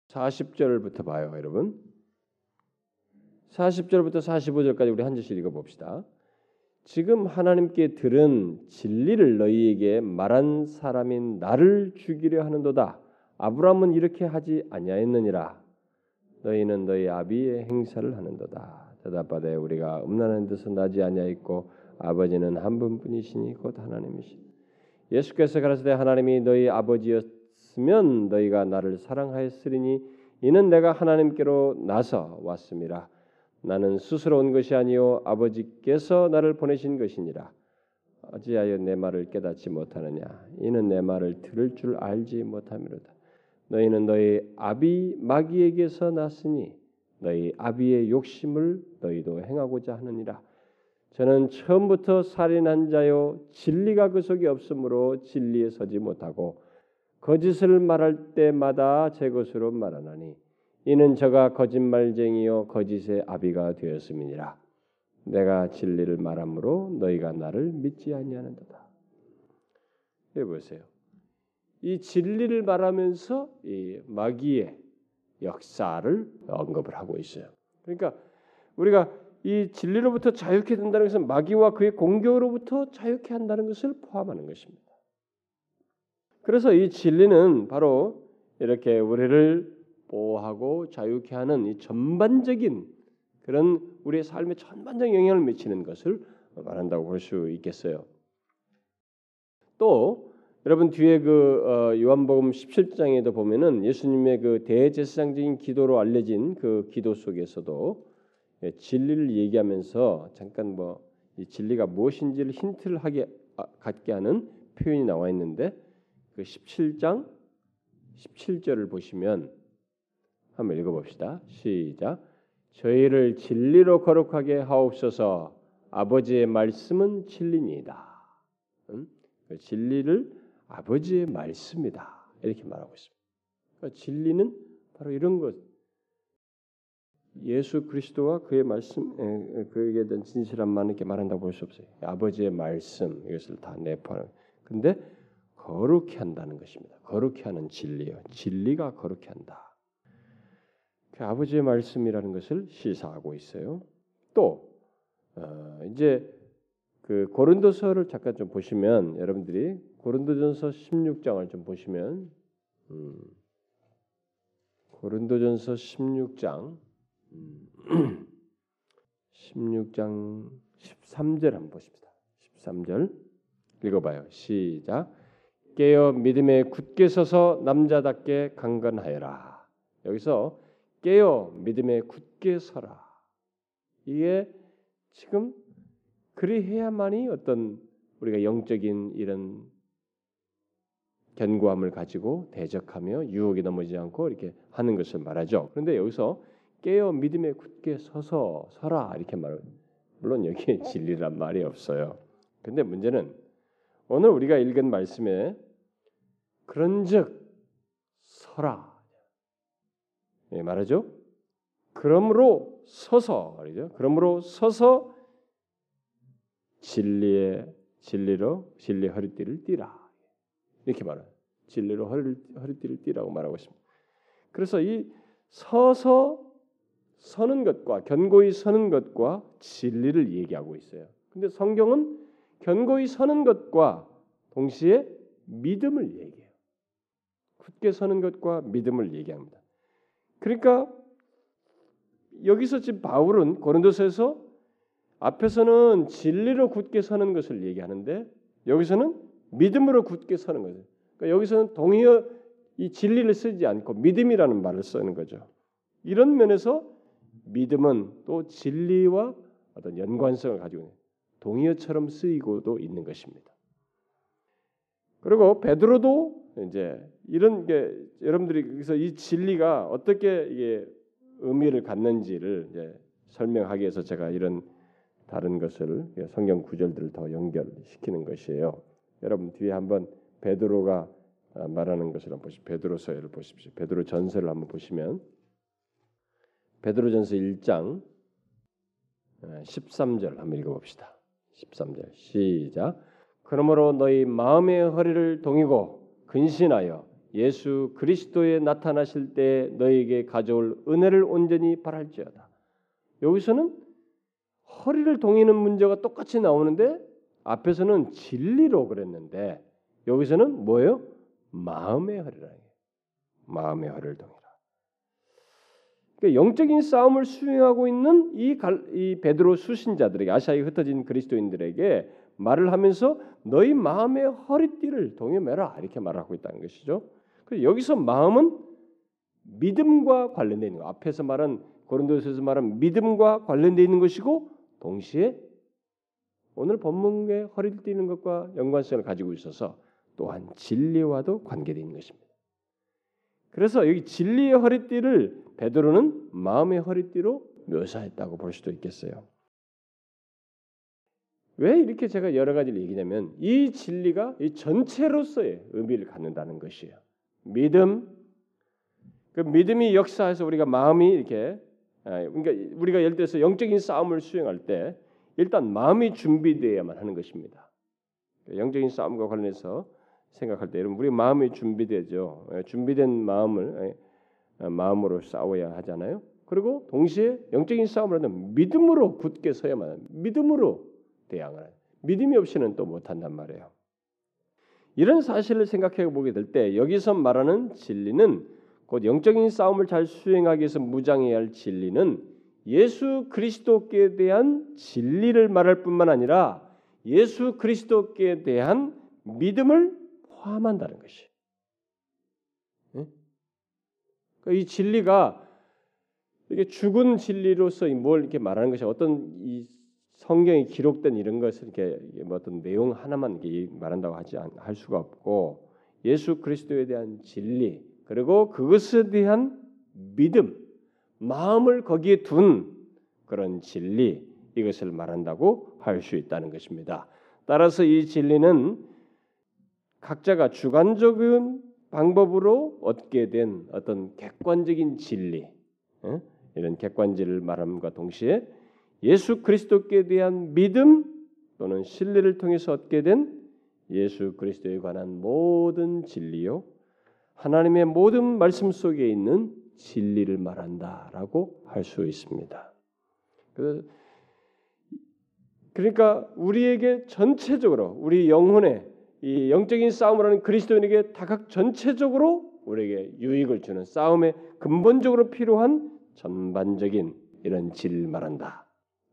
40절부터 봐요, 여러분. 40절부터 45절까지 우리 한 절씩 읽어 봅시다. 지금 하나님께 들은 진리를 너희에게 말한 사람인 나를 죽이려 하는도다. 아브라함은 이렇게 하지 아니하였느니라. 너희는 너희 아비의 행사를 하는도다. 대답하되 우리가 음란한 뜻은 나지 아니하였고 아버지는 한 분뿐이시니 곧 하나님이시니 예수께서 가라사대 하나님이 너희 아버지였으면 너희가 나를 사랑하였으리니 이는 내가 하나님께로 나서 왔음이라. 나는 스스로 온 것이 아니요 아버지께서 나를 보내신 것이니라. 어찌하여 내 말을 깨닫지 못하느냐. 이는 내 말을 들을 줄 알지 못함이로다. 너희는 너희 아비 마귀에게서 났으니 너희 아비의 욕심을 너희도 행하고자 하느니라. 저는 처음부터 살인한 자요 진리가 그 속에 없으므로 진리에 서지 못하고 거짓을 말할 때마다 제 것으로 말하나니 이는 저가 거짓말쟁이요 거짓의 아비가 되었음이니라. 내가 진리를 말함으로 너희가 나를 믿지 아니하는도다. 여기 보세요. 이 진리를 말하면서 이 마귀의 역사를 언급을 하고 있어요. 그러니까 우리가 이 진리로부터 자유케 된다는 것은 마귀와 그의 공격으로부터 자유케 한다는 것을 포함하는 것입니다. 그래서 이 진리는 바로 이렇게 우리를 보호하고 자유케 하는 이 전반적인 그런 우리의 삶에 전반적인 영향을 미치는 것을 말한다고 볼 수 있겠어요. 또 여러분 뒤에 그 요한복음 17장에도 보면은 예수님의 그 대제사장적인 기도로 알려진 그 기도 속에서도 진리를 얘기하면서 잠깐 뭐 이 진리가 무엇인지를 힌트를 갖게 하는 표현이 나와 있는데 그 17장 17절을 보시면 한번 읽어봅시다. 시작. 저희를 진리로 거룩하게 하옵소서. 아버지의 말씀은 진리니이다. 응? 진리를 아버지의 말씀이다. 이렇게 말하고 있습니다. 그러니까 진리는 바로 이런 것. 예수 그리스도와 그의 말씀, 그에 대한 진실함만 이렇게 말한다고 볼 수 없어요. 아버지의 말씀 이것을 다 내포하는. 그런데 거룩히 한다는 것입니다. 거룩히 하는 진리요. 진리가 거룩히 한다. 그 아버지의 말씀이라는 것을 시사하고 있어요. 또 이제 그 고린도서를 잠깐 좀 보시면 여러분들이 고린도전서 16장을 좀 보시면 고린도전서 16장 16장 13절 한번 보십시다. 13절 읽어봐요. 시작. 깨어 믿음에 굳게 서서 남자답게 강건하여라. 여기서 깨어 믿음에 굳게 서라. 이게 지금 그리해야만이 어떤 우리가 영적인 이런 견고함을 가지고 대적하며 유혹에 넘어지지 않고 이렇게 하는 것을 말하죠. 그런데 여기서 깨어 믿음에 굳게 서서 서라 이렇게 말해요. 물론 여기에 진리란 말이 없어요. 근데 문제는 오늘 우리가 읽은 말씀에 그런즉 서라. 예, 말하죠. 그러므로 서서 말이죠. 그러므로 서서 진리로 진리 허리띠를 띠라. 이렇게 말해요. 진리로 허리띠를 띠라고 말하고 있습니다. 그래서 이 서서 서는 것과 견고히 서는 것과 진리를 얘기하고 있어요. 근데 성경은 견고히 서는 것과 동시에 믿음을 얘기해요. 굳게 서는 것과 믿음을 얘기합니다. 그러니까 여기서 지금 바울은 고린도서에서 앞에서는 진리로 굳게 서는 것을 얘기하는데 여기서는 믿음으로 굳게 서는 거죠. 그러니까 여기서는 동의어 이 진리를 쓰지 않고 믿음이라는 말을 쓰는 거죠. 이런 면에서 믿음은 또 진리와 어떤 연관성을 가지고 있는 동의어처럼 쓰이고도 있는 것입니다. 그리고 베드로도 이제 이런 게 여러분들이 그래서 이 진리가 어떻게 이게 의미를 갖는지를 이제 설명하기 위해서 제가 이런 다른 것을 성경 구절들을 더 연결시키는 것이에요. 여러분 뒤에 한번 베드로가 말하는 것을 한번 보십시오. 베드로서를 보십시오. 베드로 전서를 한번 보시면 베드로 전서 1장 13절 한번 읽어봅시다. 13절 시작. 그러므로 너희 마음의 허리를 동이고 근신하여 예수 그리스도에 나타나실 때 너희에게 가져올 은혜를 온전히 바랄지어다. 여기서는 허리를 동이는 문제가 똑같이 나오는데 앞에서는 진리로 그랬는데 여기서는 뭐예요? 마음의 허리라. 마음의 허리를 동이라. 그러니까 영적인 싸움을 수행하고 있는 이 베드로 수신자들에게 아시아에 흩어진 그리스도인들에게 말을 하면서 너희 마음의 허리띠를 동여매라 이렇게 말하고 있다는 것이죠. 그래서 여기서 마음은 믿음과 관련되어 있는 것. 앞에서 말한 고린도서에서 말한 믿음과 관련되어 있는 것이고 동시에 오늘 본문의 허리를 띠는 것과 연관성을 가지고 있어서 또한 진리와도 관계되어 있는 것입니다. 그래서 여기 진리의 허리띠를 베드로는 마음의 허리띠로 묘사했다고 볼 수도 있겠어요. 왜 이렇게 제가 여러 가지를 얘기냐면 이 진리가 이 전체로서의 의미를 갖는다는 것이에요. 믿음, 그 믿음이 역사해서 우리가 마음이 이렇게 그러니까 우리가 예를 들어서 영적인 싸움을 수행할 때 일단 마음이 준비되어야만 하는 것입니다. 영적인 싸움과 관련해서 생각할 때 여러분 우리 마음이 준비되죠. 준비된 마음으로 싸워야 하잖아요. 그리고 동시에 영적인 싸움을 하면 믿음으로 굳게 서야만 합니다. 믿음으로 대항을 믿음이 없이는 또 못한단 말이에요. 이런 사실을 생각해 보게 될 때 여기서 말하는 진리는 곧 영적인 싸움을 잘 수행하기 위해서 무장해야 할 진리는 예수 그리스도께 대한 진리를 말할 뿐만 아니라 예수 그리스도께 대한 믿음을 포함한다는 것이. 그러니까 이 진리가 이게 죽은 진리로서 뭘 이렇게 말하는 것이 어떤 이 성경이 기록된 이런 것을 이렇게 어떤 내용 하나만 이렇게 말한다고 할 수가 없고 예수 그리스도에 대한 진리 그리고 그것에 대한 믿음 마음을 거기에 둔 그런 진리 이것을 말한다고 할 수 있다는 것입니다. 따라서 이 진리는 각자가 주관적인 방법으로 얻게 된 어떤 객관적인 진리 이런 객관지를 말함과 동시에 예수 그리스도께 대한 믿음 또는 신뢰를 통해서 얻게 된 예수 그리스도에 관한 모든 진리요 하나님의 모든 말씀 속에 있는 진리를 말한다라고 할 수 있습니다. 그러니까 우리에게 전체적으로 우리 영혼의 이 영적인 싸움을 하는 그리스도인에게 다각 전체적으로 우리에게 유익을 주는 싸움에 근본적으로 필요한 전반적인 이런 진리를 말한다.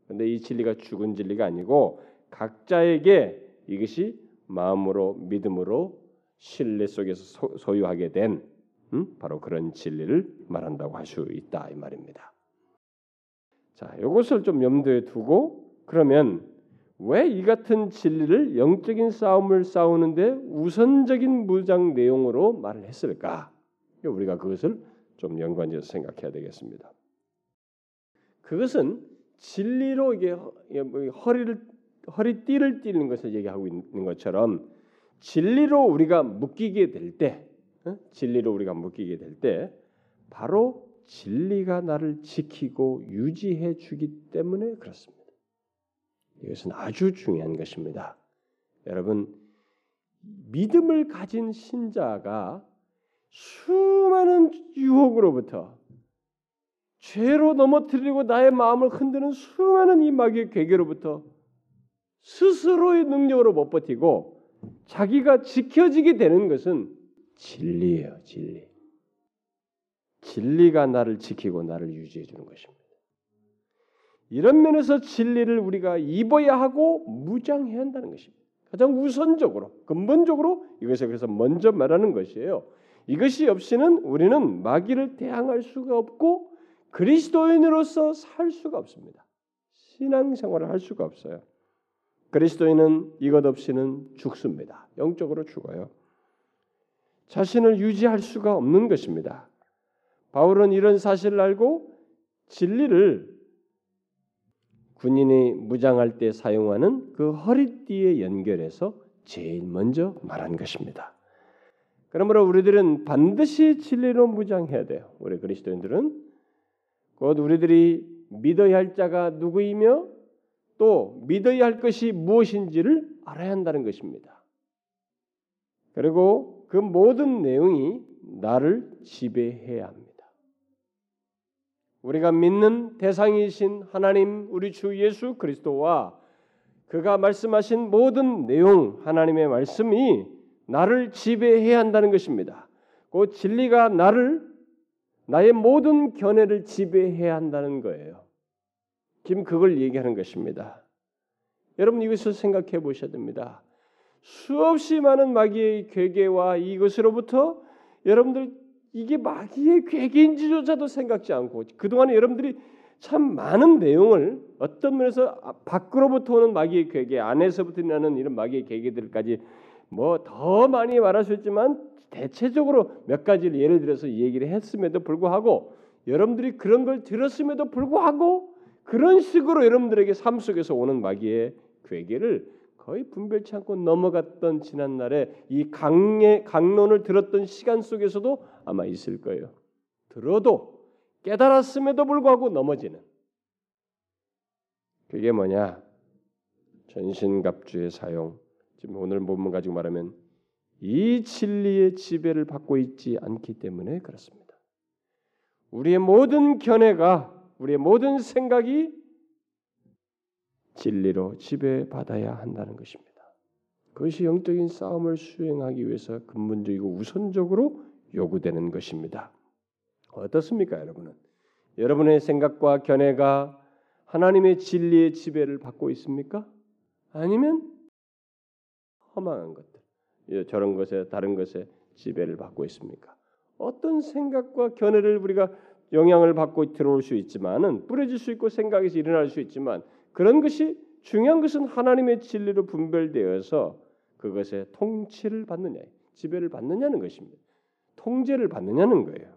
근데 이 진리가 죽은 진리가 아니고 각자에게 이것이 마음으로 믿음으로 신뢰 속에서 소유하게 된 바로 그런 진리를 말한다고 할 수 있다 이 말입니다. 자, 이것을 좀 염두에 두고 그러면 왜 이 같은 진리를 영적인 싸움을 싸우는데 우선적인 무장 내용으로 말을 했을까? 우리가 그것을 좀 연관지어서 생각해야 되겠습니다. 그것은 진리로 이게 허리띠를 띠는 것을 얘기하고 있는 것처럼 진리로 우리가 묶이게 될 때, 진리로 우리가 묶이게 될 때 바로 진리가 나를 지키고 유지해 주기 때문에 그렇습니다. 이것은 아주 중요한 것입니다. 여러분 믿음을 가진 신자가 수많은 유혹으로부터 죄로 넘어뜨리고 나의 마음을 흔드는 수많은 이 마귀의 괴계로부터 스스로의 능력으로 못 버티고 자기가 지켜지게 되는 것은 진리예요. 진리. 진리가 나를 지키고 나를 유지해 주는 것입니다. 이런 면에서 진리를 우리가 입어야 하고 무장해야 한다는 것입니다. 가장 우선적으로, 근본적으로 이것에 그래서 먼저 말하는 것이에요. 이것이 없이는 우리는 마귀를 대항할 수가 없고 그리스도인으로서 살 수가 없습니다. 신앙생활을 할 수가 없어요. 그리스도인은 이것 없이는 죽습니다. 영적으로 죽어요. 자신을 유지할 수가 없는 것입니다. 바울은 이런 사실을 알고 진리를 군인이 무장할 때 사용하는 그 허리띠에 연결해서 제일 먼저 말한 것입니다. 그러므로 우리들은 반드시 진리로 무장해야 돼요. 우리 그리스도인들은 곧 우리들이 믿어야 할 자가 누구이며 또 믿어야 할 것이 무엇인지를 알아야 한다는 것입니다. 그리고 그 모든 내용이 나를 지배해야 합니다. 우리가 믿는 대상이신 하나님 우리 주 예수 그리스도와 그가 말씀하신 모든 내용 하나님의 말씀이 나를 지배해야 한다는 것입니다. 그 진리가 나의 모든 견해를 지배해야 한다는 거예요. 지금 그걸 얘기하는 것입니다. 여러분 이것을 생각해 보셔야 됩니다. 수없이 많은 마귀의 괴계와 이것으로부터 여러분들 이게 마귀의 괴계인지조차도 생각지 않고 그동안에 여러분들이 참 많은 내용을 어떤 면에서 밖으로부터 오는 마귀의 괴계 안에서부터 나는 이런 마귀의 괴계들까지 뭐 더 많이 말할 수 있지만 대체적으로 몇 가지를 예를 들어서 얘기를 했음에도 불구하고 여러분들이 그런 걸 들었음에도 불구하고 그런 식으로 여러분들에게 삶 속에서 오는 마귀의 괴계를 거의 분별치 않고 넘어갔던 지난날에 이 강론을 들었던 시간 속에서도 아마 있을 거예요. 들어도 깨달았음에도 불구하고 넘어지는. 그게 뭐냐? 전신갑주의 사용. 지금 오늘 본문 가지고 말하면 이 진리의 지배를 받고 있지 않기 때문에 그렇습니다. 우리의 모든 견해가, 우리의 모든 생각이 진리로 지배받아야 한다는 것입니다. 그것이 영적인 싸움을 수행하기 위해서 근본적이고 우선적으로 요구되는 것입니다. 어떻습니까, 여러분은? 여러분의 생각과 견해가 하나님의 진리의 지배를 받고 있습니까? 아니면 허망한 것들, 저런 것에 다른 것에 지배를 받고 있습니까? 어떤 생각과 견해를 우리가 영향을 받고 들어올 수 있지만은 뿌려질 수 있고 생각에서 일어날 수 있지만 그런 것이 중요한 것은 하나님의 진리로 분별되어서 그것의 통치를 받느냐, 지배를 받느냐는 것입니다. 통제를 받느냐는 거예요.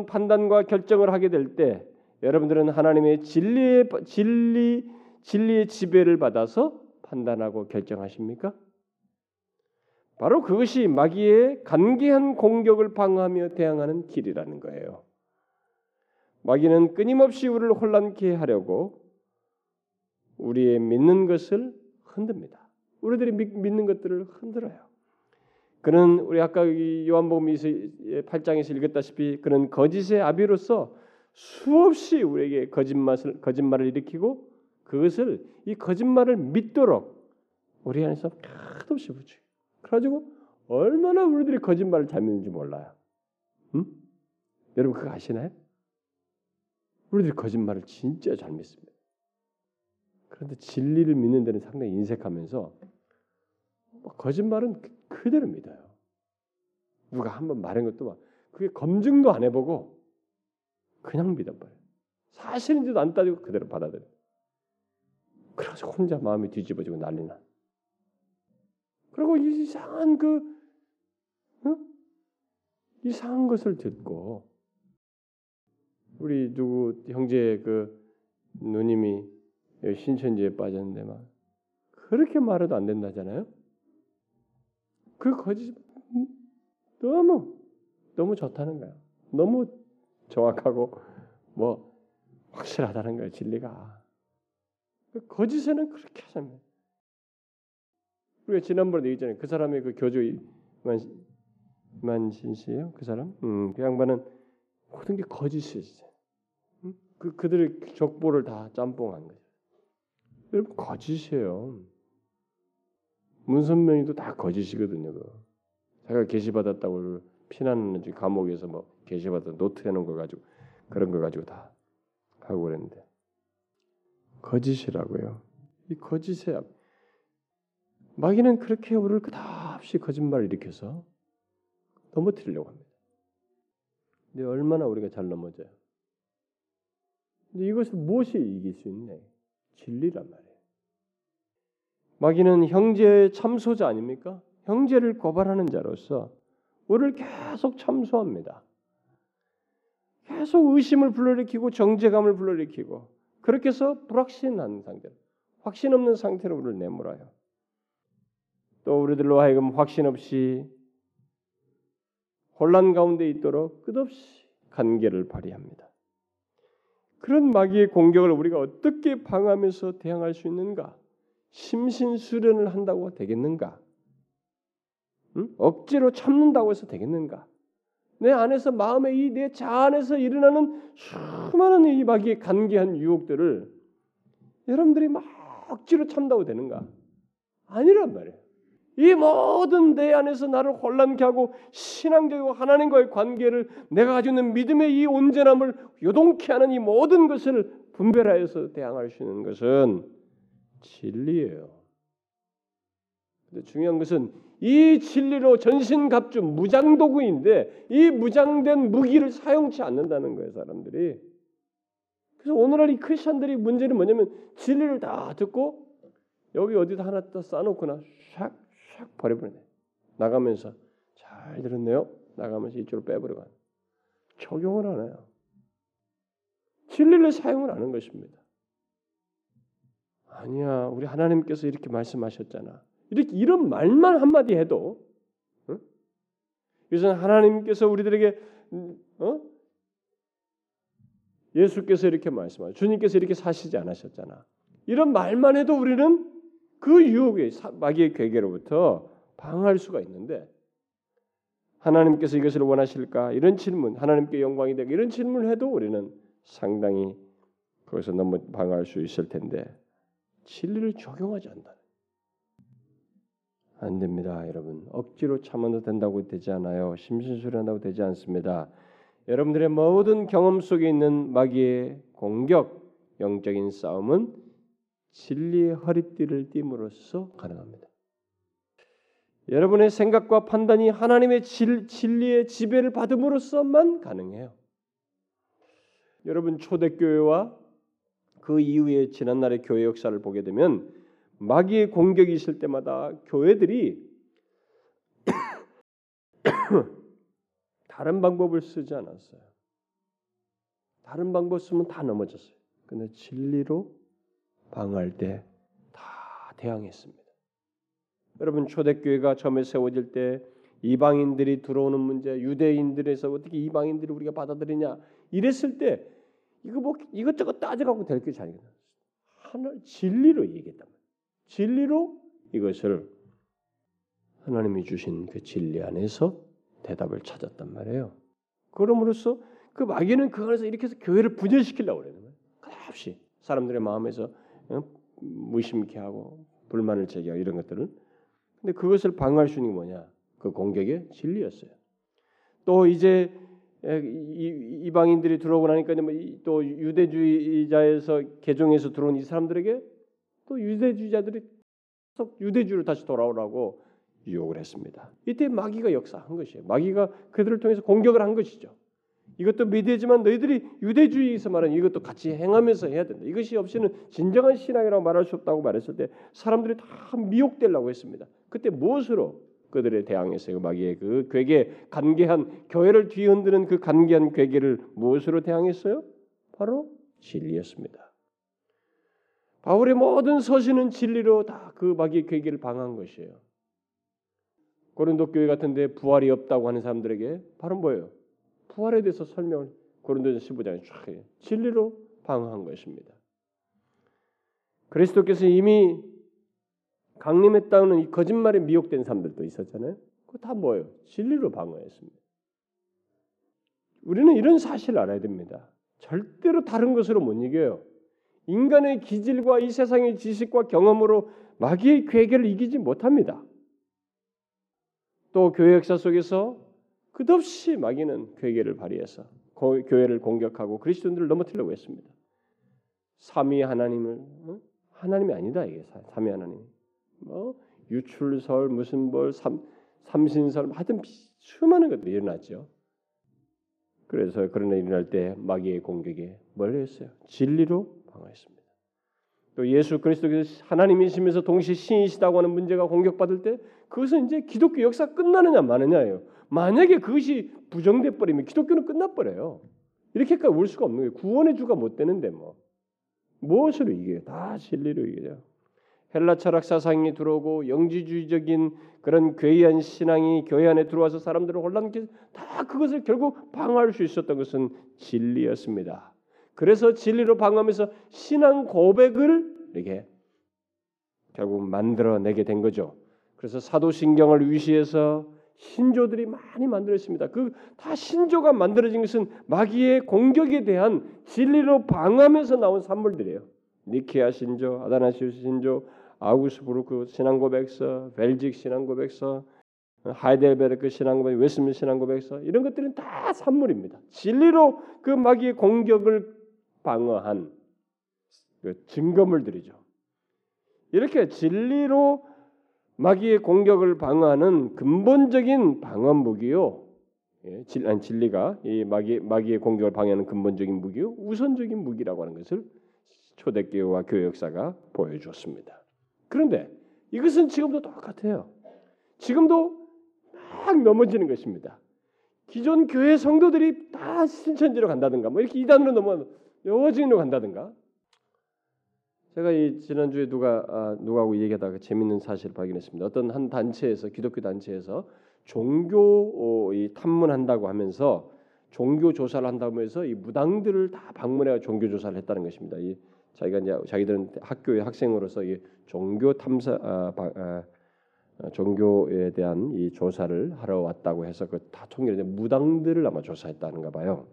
어떤 판단과 결정을 하게 될 때 여러분들은 하나님의 진리의 지배를 받아서 판단하고 결정하십니까? 바로 그것이 마귀의 간계한 공격을 방어하며 대항하는 길이라는 거예요. 마귀는 끊임없이 우리를 혼란케 하려고 우리의 믿는 것을 흔듭니다. 우리들이 믿는 것들을 흔들어요. 그는 우리 아까 요한복음 8장에서 읽었다시피 그는 거짓의 아비로서 수없이 우리에게 거짓말을 일으키고 그것을 이 거짓말을 믿도록 우리 안에서 끝없이 부추겨. 그래가지고 얼마나 우리들이 거짓말을 잘 믿는지 몰라요. 응? 여러분 그거 아시나요? 우리들이 거짓말을 진짜 잘 믿습니다. 그런데 진리를 믿는 데는 상당히 인색하면서 거짓말은 그대로 믿어요. 누가 한번 말한 것도 막 그게 검증도 안 해보고 그냥 믿어버려요. 사실인지도 안 따지고 그대로 받아들여요. 그래서 혼자 마음이 뒤집어지고 난리나. 그리고 이상한 이상한 것을 듣고 우리 누구 형제의 그 누님이 신천지에 빠졌는데 막 그렇게 말해도 안 된다잖아요. 그 거짓 너무 좋다는 거야. 너무 정확하고 뭐 확실하다는 거야 진리가. 그 거짓에는 그렇게 하잖아요. 우리가 지난번에 얘기했잖아요. 그 사람의 그 교주 만신 씨예요? 그 사람? 그 양반은 모든 게 거짓이지. 그들의 족보를 다 짬뽕한 거예요. 여러분 거짓이에요. 문선명이도 다 거짓이거든요. 그거. 자기가 게시받았다고 피나는 감옥에서 뭐 게시받아 노트해놓은 걸 가지고 그런 걸 가지고 다 하고 그랬는데 거짓이라고요. 이 거짓에 앞 마귀는 그렇게 우리를 끝없이 거짓말을 일으켜서 넘어뜨리려고 합니다. 근데 얼마나 우리가 잘 넘어져요. 근데 이것을 무엇이 이길 수 있냐? 진리란 말이에요. 마귀는 형제의 참소자 아닙니까? 형제를 고발하는 자로서 우리를 계속 참소합니다. 계속 의심을 불러일으키고 정죄감을 불러일으키고 그렇게 해서 불확신한 상태로 확신 없는 상태로 우리를 내몰아요. 또 우리들로 하여금 확신 없이 혼란 가운데 있도록 끝없이 간계를 발휘합니다. 그런 마귀의 공격을 우리가 어떻게 방어하면서 대항할 수 있는가? 심신수련을 한다고 되겠는가? 억지로 참는다고 해서 되겠는가? 내 안에서 마음의 이 내 자아 안에서 일어나는 수많은 이 마귀의 간계한 유혹들을 여러분들이 막 억지로 참다고 되는가? 아니란 말이에요. 이 모든 내 안에서 나를 혼란케 하고 신앙적이고 하나님과의 관계를 내가 가지고 있는 믿음의 이 온전함을 요동케 하는 이 모든 것을 분별하여서 대항할 수 있는 것은 진리예요. 근데 중요한 것은 이 진리로 전신갑주 무장도구인데 이 무장된 무기를 사용치 않는다는 거예요, 사람들이. 그래서 오늘날 이 크리스천들이 문제는 뭐냐면 진리를 다 듣고 여기 어디다 하나 또 싸놓거나 샥샥 버려버리네. 나가면서 잘 들었네요. 나가면서 이쪽으로 빼버려가. 적용을 안 해요. 진리를 사용을 안 하는 것입니다. 아니야, 우리 하나님께서 이렇게 말씀하셨잖아. 이렇게 이런 말만 한마디 해도 응? 이것은 하나님께서 우리들에게 예수께서 이렇게 말씀하셨 주님께서 이렇게 사시지 않으셨잖아. 이런 말만 해도 우리는 그 유혹의 마귀의 괴계로부터 방어할 수가 있는데 하나님께서 이것을 원하실까? 이런 질문, 하나님께 영광이 되고 이런 질문을 해도 우리는 상당히 거기서 너무 방어할 수 있을 텐데 진리를 적용하지 않는다. 안 됩니다, 여러분. 억지로 참아도 된다고 되지 않아요. 심신수련한다고 되지 않습니다. 여러분들의 모든 경험 속에 있는 마귀의 공격, 영적인 싸움은 진리의 허리띠를 띠므로써 가능합니다. 여러분의 생각과 판단이 하나님의 진리의 지배를 받음으로써만 가능해요. 여러분 초대교회와 그 이후에 지난날의 교회 역사를 보게 되면 마귀의 공격이 있을 때마다 교회들이 다른 방법을 쓰지 않았어요. 다른 방법 쓰면 다 넘어졌어요. 근데 진리로 방어할 때 다 대항했습니다. 여러분 초대교회가 처음에 세워질 때 이방인들이 들어오는 문제, 유대인들에서 어떻게 이방인들이 우리가 받아들이냐 이랬을 때 이거 뭐 이것저것 따져갖고 될 게 잘 있어요. 하나 진리로 얘기했단 말이에요. 진리로 이것을 하나님이 주신 그 진리 안에서 대답을 찾았단 말이에요. 그럼으로써 그 마귀는 그 안에서 이렇게 해서 교회를 분열시키려고 그러는 거예요. 끝없이 사람들의 마음에서 무심케 하고 불만을 제기하고 이런 것들은 근데 그것을 방어할 수 있는 게 뭐냐? 그 공격의 진리였어요. 또 이제 이방인들이 들어오고 나니까 또 유대주의자에서 개종해서 들어온 이 사람들에게 또 유대주의자들이 유대주의로 다시 돌아오라고 유혹을 했습니다. 이때 마귀가 역사한 것이에요. 마귀가 그들을 통해서 공격을 한 것이죠. 이것도 믿어지만 너희들이 유대주의에서 말하는 이것도 같이 행하면서 해야 된다. 이것이 없이는 진정한 신앙이라고 말할 수 없다고 말했을 때 사람들이 다 미혹되려고 했습니다. 그때 무엇으로 그들의 대항에서 마귀의 그 괴계 간계한 교회를 뒤흔드는 그 간계한 괴계를 무엇으로 대항했어요? 바로 진리였습니다. 바울의 모든 서신은 진리로 다 그 마귀의 괴계를 방한 것이에요. 고린도 교회 같은데 부활이 없다고 하는 사람들에게 바로 뭐예요? 부활에 대해서 설명을 고린도전서 15장에 쫙 진리로 방한 것입니다. 그리스도께서 이미 강림했다는 이 거짓말에 미혹된 사람들도 있었잖아요. 그거 다 뭐예요? 진리로 방어했습니다. 우리는 이런 사실을 알아야 됩니다. 절대로 다른 것으로 못 이겨요. 인간의 기질과 이 세상의 지식과 경험으로 마귀의 괴계를 이기지 못합니다. 또 교회 역사 속에서 끝없이 마귀는 괴계를 발휘해서 교회를 공격하고 그리스도인들을 넘어뜨리려고 했습니다. 삼위 하나님을 하나님이 아니다 이게 삼위 하나님. 뭐 유출설 무슨 뭘 삼신설 하여튼 수많은 것들이 일어났죠. 그래서 그런 일이 일어날 때 마귀의 공격에 뭘 했어요? 진리로 방어했습니다. 또 예수 그리스도께서 하나님이시면서 동시에 신이시다고 하는 문제가 공격받을 때 그것은 이제 기독교 역사 끝나느냐 마느냐예요. 만약에 그것이 부정돼 버리면 기독교는 끝나버려요. 이렇게까지 올 수가 없는 거예요. 구원의 주가 못 되는데 뭐 무엇으로 이겨요? 다 진리로 이겨요. 헬라 철학 사상이 들어오고 영지주의적인 그런 괴이한 신앙이 교회 안에 들어와서 사람들을 혼란케 다 그것을 결국 방어할 수 있었던 것은 진리였습니다. 그래서 진리로 방어하면서 신앙 고백을 이렇게 결국 만들어내게 된 거죠. 그래서 사도신경을 위시해서 신조들이 많이 만들어졌습니다. 그 다 신조가 만들어진 것은 마귀의 공격에 대한 진리로 방어하면서 나온 산물들이에요. 니케아 신조, 아다나시우스 신조, 아우구스부르크 신앙고백서, 벨직 신앙고백서, 하이델베르크 신앙고백서, 웨스민스 신앙고백서 이런 것들은 다 산물입니다. 진리로 그 마귀의 공격을 방어한 그 증거물들이죠. 이렇게 진리로 마귀의 공격을 방어하는 근본적인 방어 무기요. 진리가 이 마귀의 공격을 방해하는 근본적인 무기요. 우선적인 무기라고 하는 것을 초대교회와 교회 역사가 보여주었습니다. 그런데 이것은 지금도 똑같아요. 지금도 막 넘어지는 것입니다. 기존 교회 성도들이 다 신천지로 간다든가 뭐 이렇게 이단으로 넘어 여진으로 간다든가. 제가 이 지난주에 누가하고 얘기하다가 재밌는 사실을 발견했습니다. 어떤 한 단체에서 기독교 단체에서 종교 탐문한다고 하면서 종교 조사를 한다고 해서 이 무당들을 다 방문해서 종교 조사를 했다는 것입니다. 이 자기가 이제 자기들은 학교의 학생으로서 이 종교에 대한 이 조사를 하러 왔다고 해서 그 다 통일된 무당들을 아마 조사했다는가 봐요.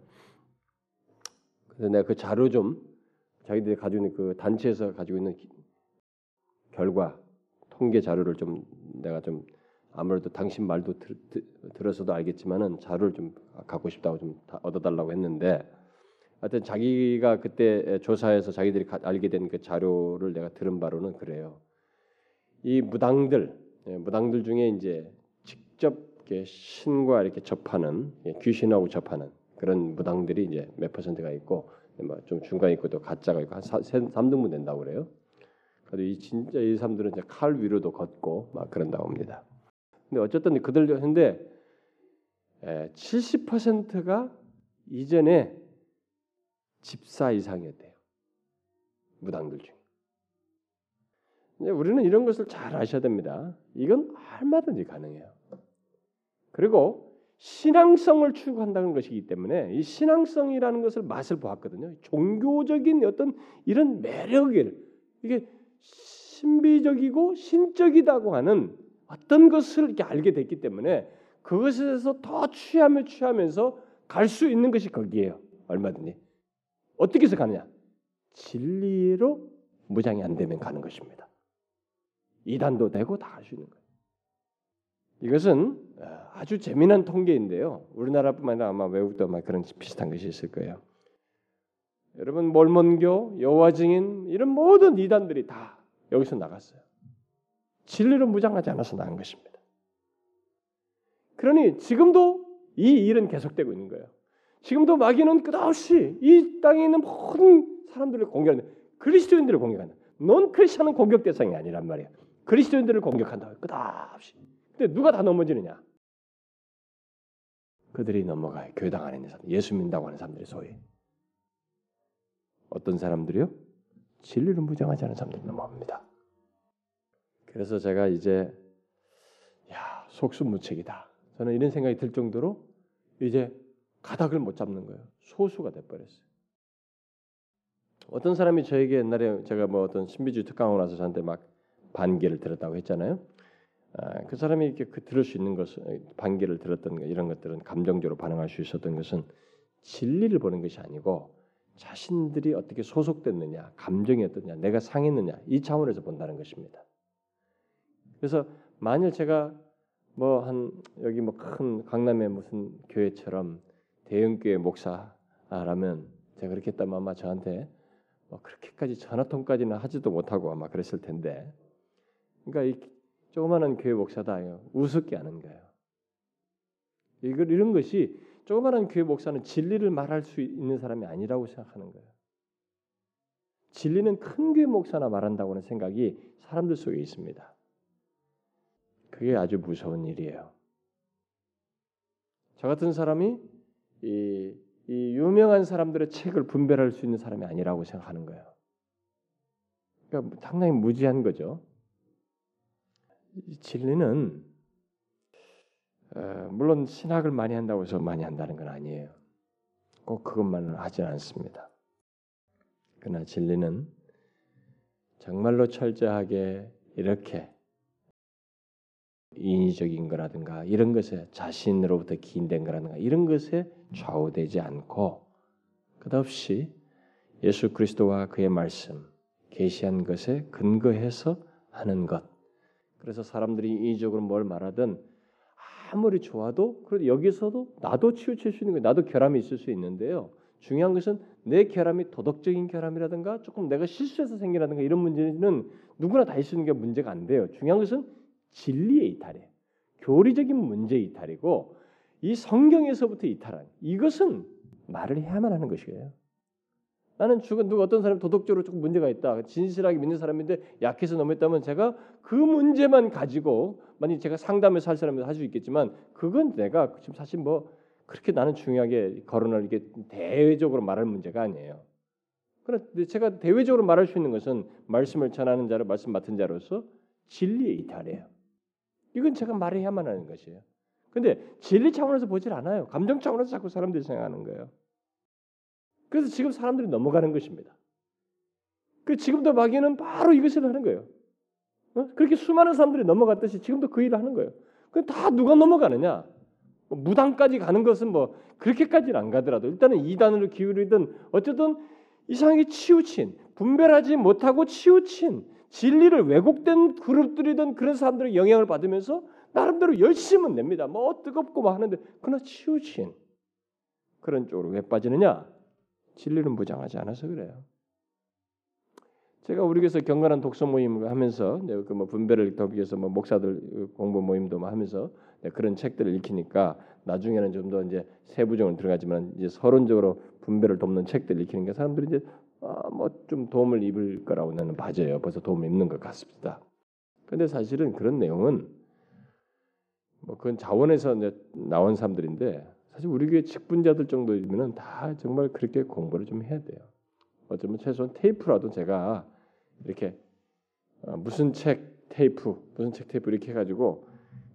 그래서 내가 그 자료 좀 자기들이 가지고 있는 그 단체에서 가지고 있는 결과 통계 자료를 좀 내가 좀 아무래도 당신 말도 들어서도 알겠지만은 자료를 좀 갖고 싶다고 좀 얻어달라고 했는데 하여튼 자기가 그때 조사해서 자기들이 알게 된 그 자료를 내가 들은 바로는 그래요. 이 무당들 중에 이제 직접 이렇게 신과 이렇게 접하는 귀신하고 접하는 그런 무당들이 이제 몇 퍼센트가 있고 좀 중간 있고 또 가짜가 있고 한 3등분 된다고 그래요. 그래도 이 진짜 이 사람들은 이제 칼 위로도 걷고 막 그런다고 합니다. 근데 어쨌든 그들도 했는데 70%가 이전에 집사 이상이었대요. 무당들 중에. 우리는 이런 것을 잘 아셔야 됩니다. 이건 얼마든지 가능해요. 그리고 신앙성을 추구한다는 것이기 때문에 이 신앙성이라는 것을 맛을 보았거든요. 종교적인 어떤 이런 매력을 이게 신비적이고 신적이라고 하는 어떤 것을 이렇게 알게 됐기 때문에 그것에서 더 취하면서 갈 수 있는 것이 거기에요. 얼마든지. 어떻게 해서 가느냐? 진리로 무장이 안 되면 가는 것입니다. 이단도 되고 다 갈 수 있는 거예요. 이것은 아주 재미난 통계인데요. 우리나라뿐만 아니라 아마 외국도 아마 그런 비슷한 것이 있을 거예요. 여러분 몰몬교, 여호와 증인 이런 모든 이단들이 다 여기서 나갔어요. 진리로 무장하지 않아서 나은 것입니다. 그러니 지금도 이 일은 계속되고 있는 거예요. 지금도 마귀는 끝없이 이 땅에 있는 모든 사람들을 공격하는 그리스도인들을 공격한다. 논 크리스천은 공격 대상이 아니란 말이에요. 그리스도인들을 공격한다. 끝없이. 근데 누가 다 넘어지느냐? 그들이 넘어가요. 교회당 안에 있는 사람, 예수 믿는다고 하는 사람들이 소위. 어떤 사람들이요? 진리를 무장하지 않은 사람들이 넘어갑니다. 그래서 제가 이제 속수무책이다. 저는 이런 생각이 들 정도로 이제 가닥을 못 잡는 거예요. 소수가 돼버렸어요. 어떤 사람이 저에게 옛날에 제가 뭐 어떤 신비주의 특강을 와서 저한테 막 반기를 들었다고 했잖아요. 그 사람이 이렇게 들을 수 있는 것은, 반기를 들었던 이런 것들은 감정적으로 반응할 수 있었던 것은 진리를 보는 것이 아니고 자신들이 어떻게 소속됐느냐, 감정이 어떻냐, 내가 상했느냐 이 차원에서 본다는 것입니다. 그래서 만일 제가 뭐 한 여기 뭐 큰 강남의 무슨 교회처럼 대형교회 목사라면 제가 그렇게 했다면 아마 저한테 뭐 그렇게까지 전화통까지는 하지도 못하고 아마 그랬을 텐데, 그러니까 이 조그마한 교회 목사다 우습게 하는 거예요. 이런 것이 조그마한 교회 목사는 진리를 말할 수 있는 사람이 아니라고 생각하는 거예요. 진리는 큰 교회 목사나 말한다고 하는 생각이 사람들 속에 있습니다. 그게 아주 무서운 일이에요. 저 같은 사람이 이 유명한 사람들의 책을 분별할 수 있는 사람이 아니라고 생각하는 거예요. 그러니까 상당히 무지한 거죠. 진리는 물론 신학을 많이 한다고 해서 많이 한다는 건 아니에요. 꼭 그것만은 하진 않습니다. 그러나 진리는 정말로 철저하게 이렇게 인위적인 거라든가 이런 것에, 자신으로부터 기인된 거라든가 이런 것에 좌우되지 않고 끝없이 예수 그리스도와 그의 말씀, 계시한 것에 근거해서 하는 것. 그래서 사람들이 인위적으로 뭘 말하든 아무리 좋아도, 그래도 여기서도 나도 치우칠 수 있는 거예요. 나도 결함이 있을 수 있는데요. 중요한 것은 내 결함이 도덕적인 결함이라든가 조금 내가 실수해서 생기라든가 이런 문제는 누구나 다 있는 게 문제가 안 돼요. 중요한 것은 진리의 이탈이에요. 교리적인 문제의 이탈이고 이 성경에서부터 이탈한 이것은 말을 해야만 하는 것이에요. 나는 누가 어떤 사람이 도덕적으로 조금 문제가 있다, 진실하게 믿는 사람인데 약해서 넘어했다면 제가 그 문제만 가지고 만약 제가 상담해서 할 사람이라도 할 수 있겠지만 그건 내가 지금 사실 뭐 그렇게 나는 중요하게 거론할, 이게 대외적으로 말할 문제가 아니에요. 그런데 제가 대외적으로 말할 수 있는 것은 말씀을 전하는 자로, 말씀 맡은 자로서 진리의 이탈이에요. 이건 제가 말해야만 하는 것이에요. 근데 진리 차원에서 보질 않아요. 감정 차원에서 자꾸 사람들이 생각하는 거예요. 그래서 지금 사람들이 넘어가는 것입니다. 그 지금도 마귀는 바로 이것을 하는 거예요. 그렇게 수많은 사람들이 넘어갔듯이 지금도 그 일을 하는 거예요. 그 다 누가 넘어가느냐? 무당까지 가는 것은 뭐 그렇게까지는 안 가더라도 일단은 이단으로 기울이든 어쨌든 이상하게 치우친, 분별하지 못하고 치우친 진리를 왜곡된 그룹들이든 그런 사람들의 영향을 받으면서 나름대로 열심은 냅니다. 뭐 뜨겁고 막 하는데 그러나 치우친 그런 쪽으로 왜 빠지느냐? 진리는 보장하지 않아서 그래요. 제가 우리 교회에서 경건한 독서 모임을 하면서 그 뭐 분별을 돕기 위해서 뭐 목사들 공부 모임도 뭐 하면서 그런 책들을 읽히니까 나중에는 좀 더 이제 세부적으로 들어가지만 이제 서론적으로 분별을 돕는 책들을 읽히니까 사람들이 이제 뭐 좀 도움을 입을 거라고 나는 봐져요. 벌써 도움을 입는 것 같습니다. 근데 사실은 그런 내용은 뭐 그건 자원에서 이제 나온 사람들인데 사실 우리 교회 직분자들 정도이면은 다 정말 그렇게 공부를 좀 해야 돼요. 어쩌면 최소한 테이프라도 제가 이렇게 무슨 책 테이프, 무슨 책 테이프 이렇게 해가지고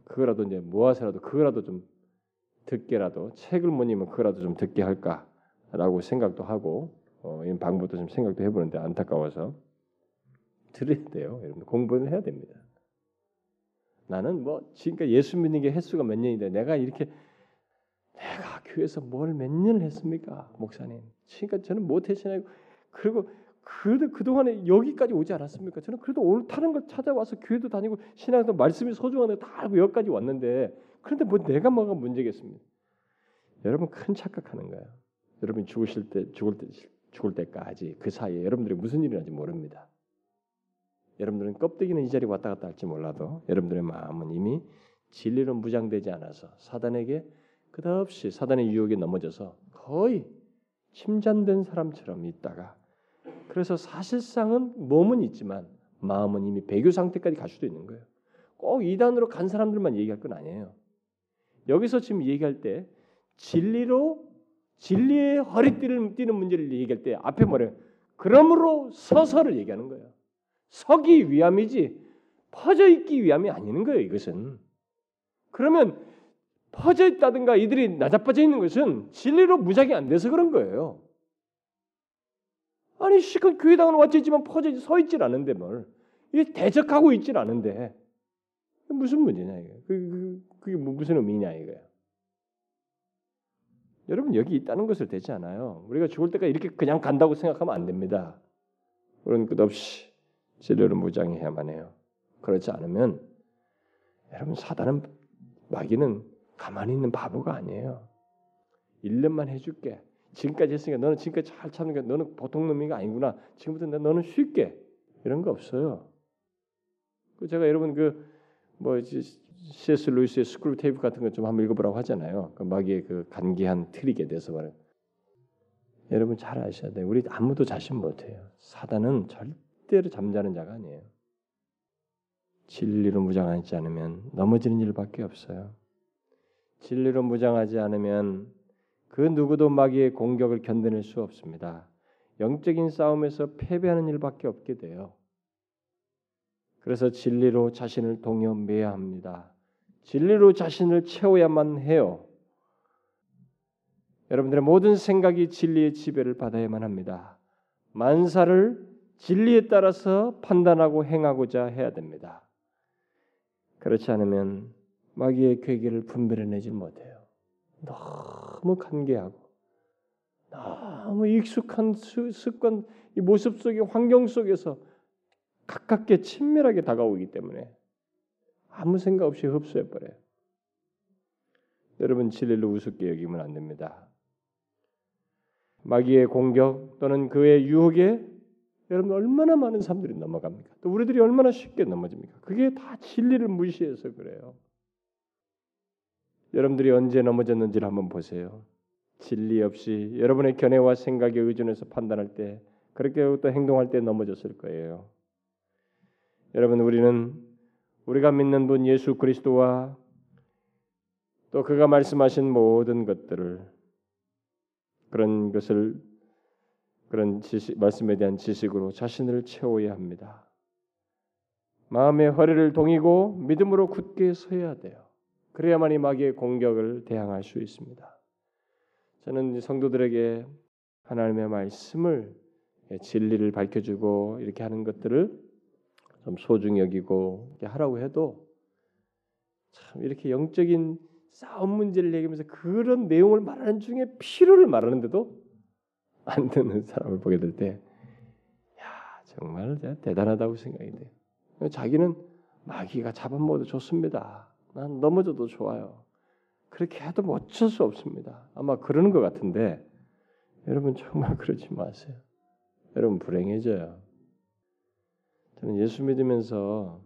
그거라도 이제 모아서라도 그거라도 좀 듣게라도, 책을 못 읽으면 그거라도 좀 듣게 할까라고 생각도 하고 이런 방법도 좀 생각도 해보는데 안타까워서 들어야 돼요. 여러분 공부는 해야 됩니다. 나는 뭐 지금까지 예수 믿는 게 횟수가 몇 년인데 내가 교회에서 뭘 몇 년을 했습니까? 목사님. 그러니까 저는 못했잖아요. 그래도 그동안에 여기까지 오지 않았습니까? 저는 그래도 옳다는 걸 찾아와서 교회도 다니고 신앙도 말씀이 소중하다고 다 알고 여기까지 왔는데 그런데 뭐 내가 뭐가 문제겠습니까? 여러분 큰 착각하는 거예요. 여러분 죽을 때까지 그 사이에 여러분들이 무슨 일이 난지 모릅니다. 여러분들은 껍데기는 이 자리에 왔다 갔다 할지 몰라도 여러분들의 마음은 이미 진리로 무장되지 않아서 사단에게 끝없이 사단의 유혹에 넘어져서 거의 침잠된 사람처럼 있다가 그래서 사실상은 몸은 있지만 마음은 이미 배교 상태까지 갈 수도 있는 거예요. 꼭 이단으로 간 사람들만 얘기할 건 아니에요. 여기서 지금 얘기할 때 진리의 허리띠를 띠는 문제를 얘기할 때 앞에 뭐래요? 그러므로 서서를 얘기하는 거예요. 서기 위함이지 퍼져 있기 위함이 아니는 거예요. 이것은 그러면 퍼져 있다든가 이들이 나자빠져 있는 것은 진리로 무장이 안 돼서 그런 거예요. 아니 실컷 교회당은 왔지 있지만 퍼져 서 있질 않은데 뭘 이게 대적하고 있질 않은데 무슨 문제냐 이거? 그게 무슨 의미냐 이거야? 여러분 여기 있다는 것을 되지 않아요. 우리가 죽을 때까지 이렇게 그냥 간다고 생각하면 안 됩니다. 우리는 끝없이 진리로 무장해야만 해요. 그렇지 않으면 여러분 사단은 마귀는 가만히 있는 바보가 아니에요. 1년만 해줄게. 지금까지 했으니까 너는 지금까지 잘 참으니까 너는 보통 놈이가 아니구나. 지금부터 너는 쉴게. 이런 거 없어요. 제가 여러분 C.S. 루이스의 스크류 테이프 같은 거 좀 한번 읽어보라고 하잖아요. 그 마귀의 그 간계한 트릭에 대해서 말해요. 여러분 잘 아셔야 돼요. 우리 아무도 자신 못해요. 사단은 절대로 잠자는 자가 아니에요. 진리로 무장하지 않으면 넘어지는 일밖에 없어요. 진리로 무장하지 않으면 그 누구도 마귀의 공격을 견뎌낼 수 없습니다. 영적인 싸움에서 패배하는 일밖에 없게 돼요. 그래서 진리로 자신을 동여매야 합니다. 진리로 자신을 채워야만 해요. 여러분들의 모든 생각이 진리의 지배를 받아야만 합니다. 만사를 진리에 따라서 판단하고 행하고자 해야 됩니다. 그렇지 않으면 마귀의 괴계를 분별해내질 못해요. 너무 간계하고 너무 익숙한 습관, 이 모습 속의 환경 속에서 가깝게 친밀하게 다가오기 때문에 아무 생각 없이 흡수해버려요. 여러분 진리를 우습게 여기면 안 됩니다. 마귀의 공격 또는 그의 유혹에 여러분 얼마나 많은 사람들이 넘어갑니까? 또 우리들이 얼마나 쉽게 넘어집니까? 그게 다 진리를 무시해서 그래요. 여러분들이 언제 넘어졌는지를 한번 보세요. 진리 없이 여러분의 견해와 생각에 의존해서 판단할 때 그렇게 또 행동할 때 넘어졌을 거예요. 여러분 우리는 우리가 믿는 분 예수 그리스도와 또 그가 말씀하신 모든 것들을 그런 것을 그런 지식, 말씀에 대한 지식으로 자신을 채워야 합니다. 마음의 허리를 동이고 믿음으로 굳게 서야 돼요. 그래야만 이 마귀의 공격을 대항할 수 있습니다. 저는 성도들에게 하나님의 말씀을 진리를 밝혀주고 이렇게 하는 것들을 좀 소중히 여기고 하라고 해도 참 이렇게 영적인 싸움 문제를 얘기하면서 그런 내용을 말하는 중에 필요를 말하는데도 안 듣는 사람을 보게 될 때 야 정말 대단하다고 생각이 돼요. 자기는 마귀가 잡아먹어도 좋습니다. 난 넘어져도 좋아요. 그렇게 해도 뭐 어쩔 수 없습니다. 아마 그러는 것 같은데 여러분 정말 그러지 마세요. 여러분 불행해져요. 저는 예수 믿으면서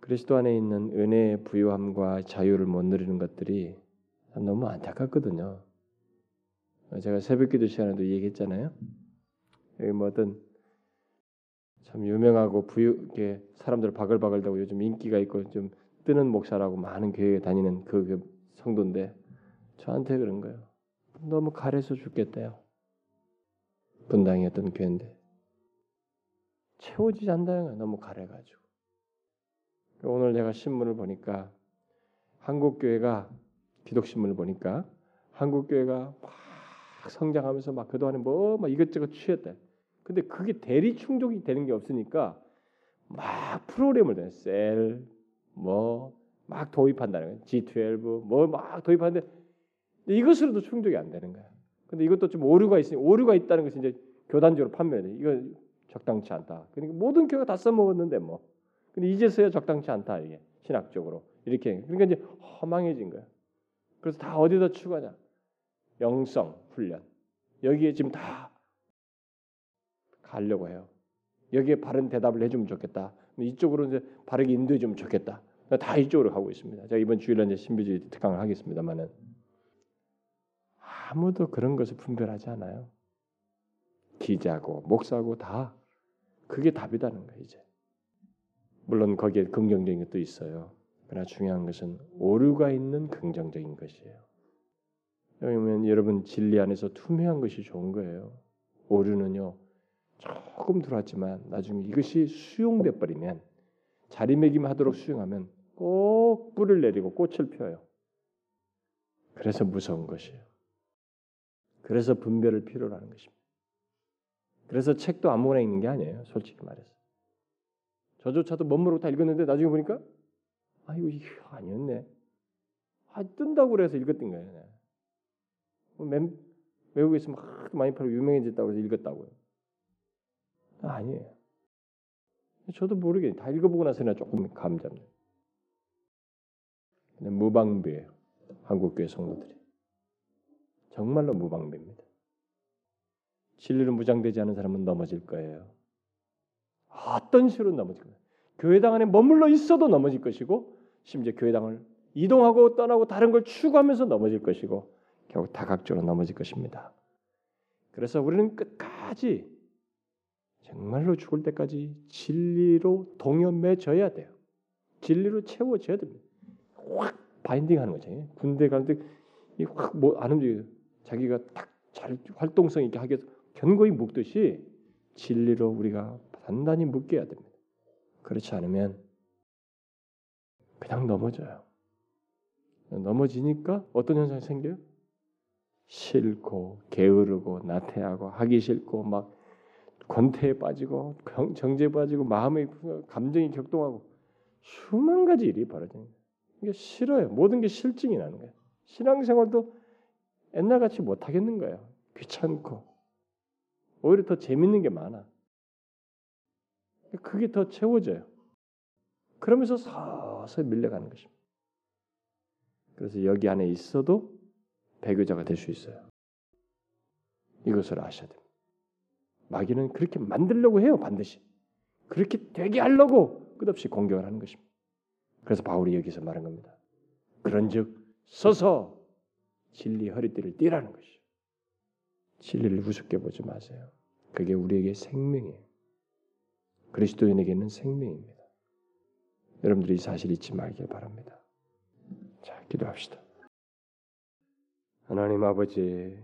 그리스도 안에 있는 은혜의 부유함과 자유를 못 누리는 것들이 너무 안타깝거든요. 제가 새벽기도 시간에도 얘기했잖아요. 여기 뭐 어떤 참 유명하고 부유게 사람들 바글바글대고 요즘 인기가 있고 좀 뜨는 목사라고 많은 교회에 다니는 그 성도인데 저한테 그런 거예요. 너무 가려서 죽겠대요. 분당이었던 교회인데 채워지지 않는다는 거예요. 너무 가려가지고. 오늘 내가 신문을 보니까 기독신문을 보니까 한국교회가 막 성장하면서 막 그동안에 막 이것저것 취했대. 근데 그게 대리 충족이 되는 게 없으니까 막 프로그램을 내 셀 막 도입한다는 거야. G12 막 도입하는데 이것으로도 충족이 안 되는 거야. 근데 이것도 좀 오류가 있다는 것이 이제 교단적으로 판매돼. 이거 적당치 않다. 그러니까 모든 교회가 다 써먹었는데 근데 이제서야 적당치 않다 이게 신학적으로 이렇게. 그러니까 이제 허망해진 거야. 그래서 다 어디다 추구하냐? 영성 훈련 여기에 지금 다 가려고 해요. 여기에 바른 대답을 해주면 좋겠다. 이쪽으로 이제 바르게 인도해주면 좋겠다. 다 이쪽으로 가고 있습니다. 제가 이번 주일날 이제 신비주의 특강을 하겠습니다만은 아무도 그런 것을 분별하지 않아요. 기자고 목사고 다 그게 답이라는 거예요. 이제 물론 거기에 긍정적인 것도 있어요. 그러나 중요한 것은 오류가 있는 긍정적인 것이에요. 왜냐하면 여러분 진리 안에서 투명한 것이 좋은 거예요. 오류는요 조금 들어왔지만 나중에 이것이 수용돼 버리면 자리매김하도록 수용하면 꼭 뿔을 내리고 꽃을 펴요. 그래서 무서운 것이에요. 그래서 분별을 필요로 하는 것입니다. 그래서 책도 아무거나 읽는 게 아니에요. 솔직히 말해서. 저조차도 멋모르고 다 읽었는데 나중에 보니까 아 이거 아니었네. 아 뜬다고 그래서 읽었던 거예요. 외국에 있으면 하도 많이 팔고 유명해졌다고 해서 읽었다고요. 아, 아니에요. 저도 모르게 다 읽어보고 나서는 조금 감잡네요. 근데 무방비예요. 한국교회 성도들이. 정말로 무방비입니다. 진리로 무장되지 않은 사람은 넘어질 거예요. 어떤 식으로 넘어질 거예요. 교회당 안에 머물러 있어도 넘어질 것이고 심지어 교회당을 이동하고 떠나고 다른 걸 추구하면서 넘어질 것이고 결국 다각적으로 넘어질 것입니다. 그래서 우리는 끝까지 정말로 죽을 때까지 진리로 동여매져야 돼요. 진리로 채워져야 됩니다. 확 바인딩하는 거잖아요. 군대 갈 때 확 뭐 안 움직여요. 자기가 딱 잘 활동성 있게 하기 위해서 견고히 묶듯이 진리로 우리가 단단히 묶여야 됩니다. 그렇지 않으면 그냥 넘어져요. 넘어지니까 어떤 현상이 생겨요? 싫고 게으르고 나태하고 하기 싫고 막 권태에 빠지고 정제에 빠지고 마음의 감정이 격동하고 수만 가지 일이 벌어집니다. 이게 싫어요. 모든 게 싫증이 나는 거예요. 신앙생활도 옛날같이 못하겠는 거예요. 귀찮고 오히려 더 재밌는 게 많아. 그게 더 채워져요. 그러면서 서서히 밀려가는 것입니다. 그래서 여기 안에 있어도 배교자가 될 수 있어요. 이것을 아셔야 됩니다. 마귀는 그렇게 만들려고 해요. 반드시. 그렇게 되게 하려고 끝없이 공격을 하는 것입니다. 그래서 바울이 여기서 말한 겁니다. 그런즉 서서 진리 허리띠를 띠라는 것이죠. 진리를 우습게 보지 마세요. 그게 우리에게 생명이에요. 그리스도인에게는 생명입니다. 여러분들이 이 사실 잊지 말길 바랍니다. 자, 기도합시다. 하나님 아버지,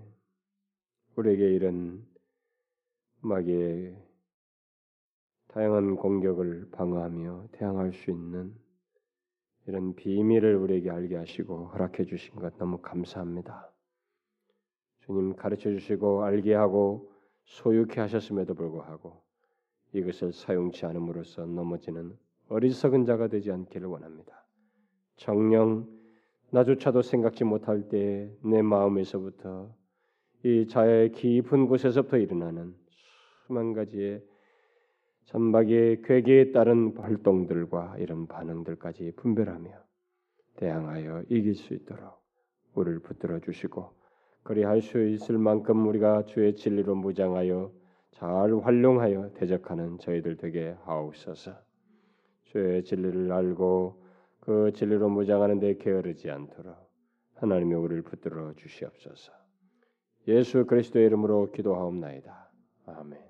우리에게 이런 마귀의 다양한 공격을 방어하며 대항할 수 있는 이런 비밀을 우리에게 알게 하시고 허락해 주신 것 너무 감사합니다. 주님 가르쳐 주시고 알게 하고 소유케 하셨음에도 불구하고 이것을 사용치 않음으로써 넘어지는 어리석은 자가 되지 않기를 원합니다. 정녕 나조차도 생각지 못할 때에 내 마음에서부터 이 자의 깊은 곳에서부터 일어나는 수만 가지의 잠박의 괴계에 따른 활동들과 이런 반응들까지 분별하며 대항하여 이길 수 있도록 우리를 붙들어 주시고 그리할 수 있을 만큼 우리가 주의 진리로 무장하여 잘 활용하여 대적하는 저희들 되게 하옵소서. 주의 진리를 알고 그 진리로 무장하는 데 게으르지 않도록 하나님이 우리를 붙들어 주시옵소서. 예수 그리스도의 이름으로 기도하옵나이다. 아멘.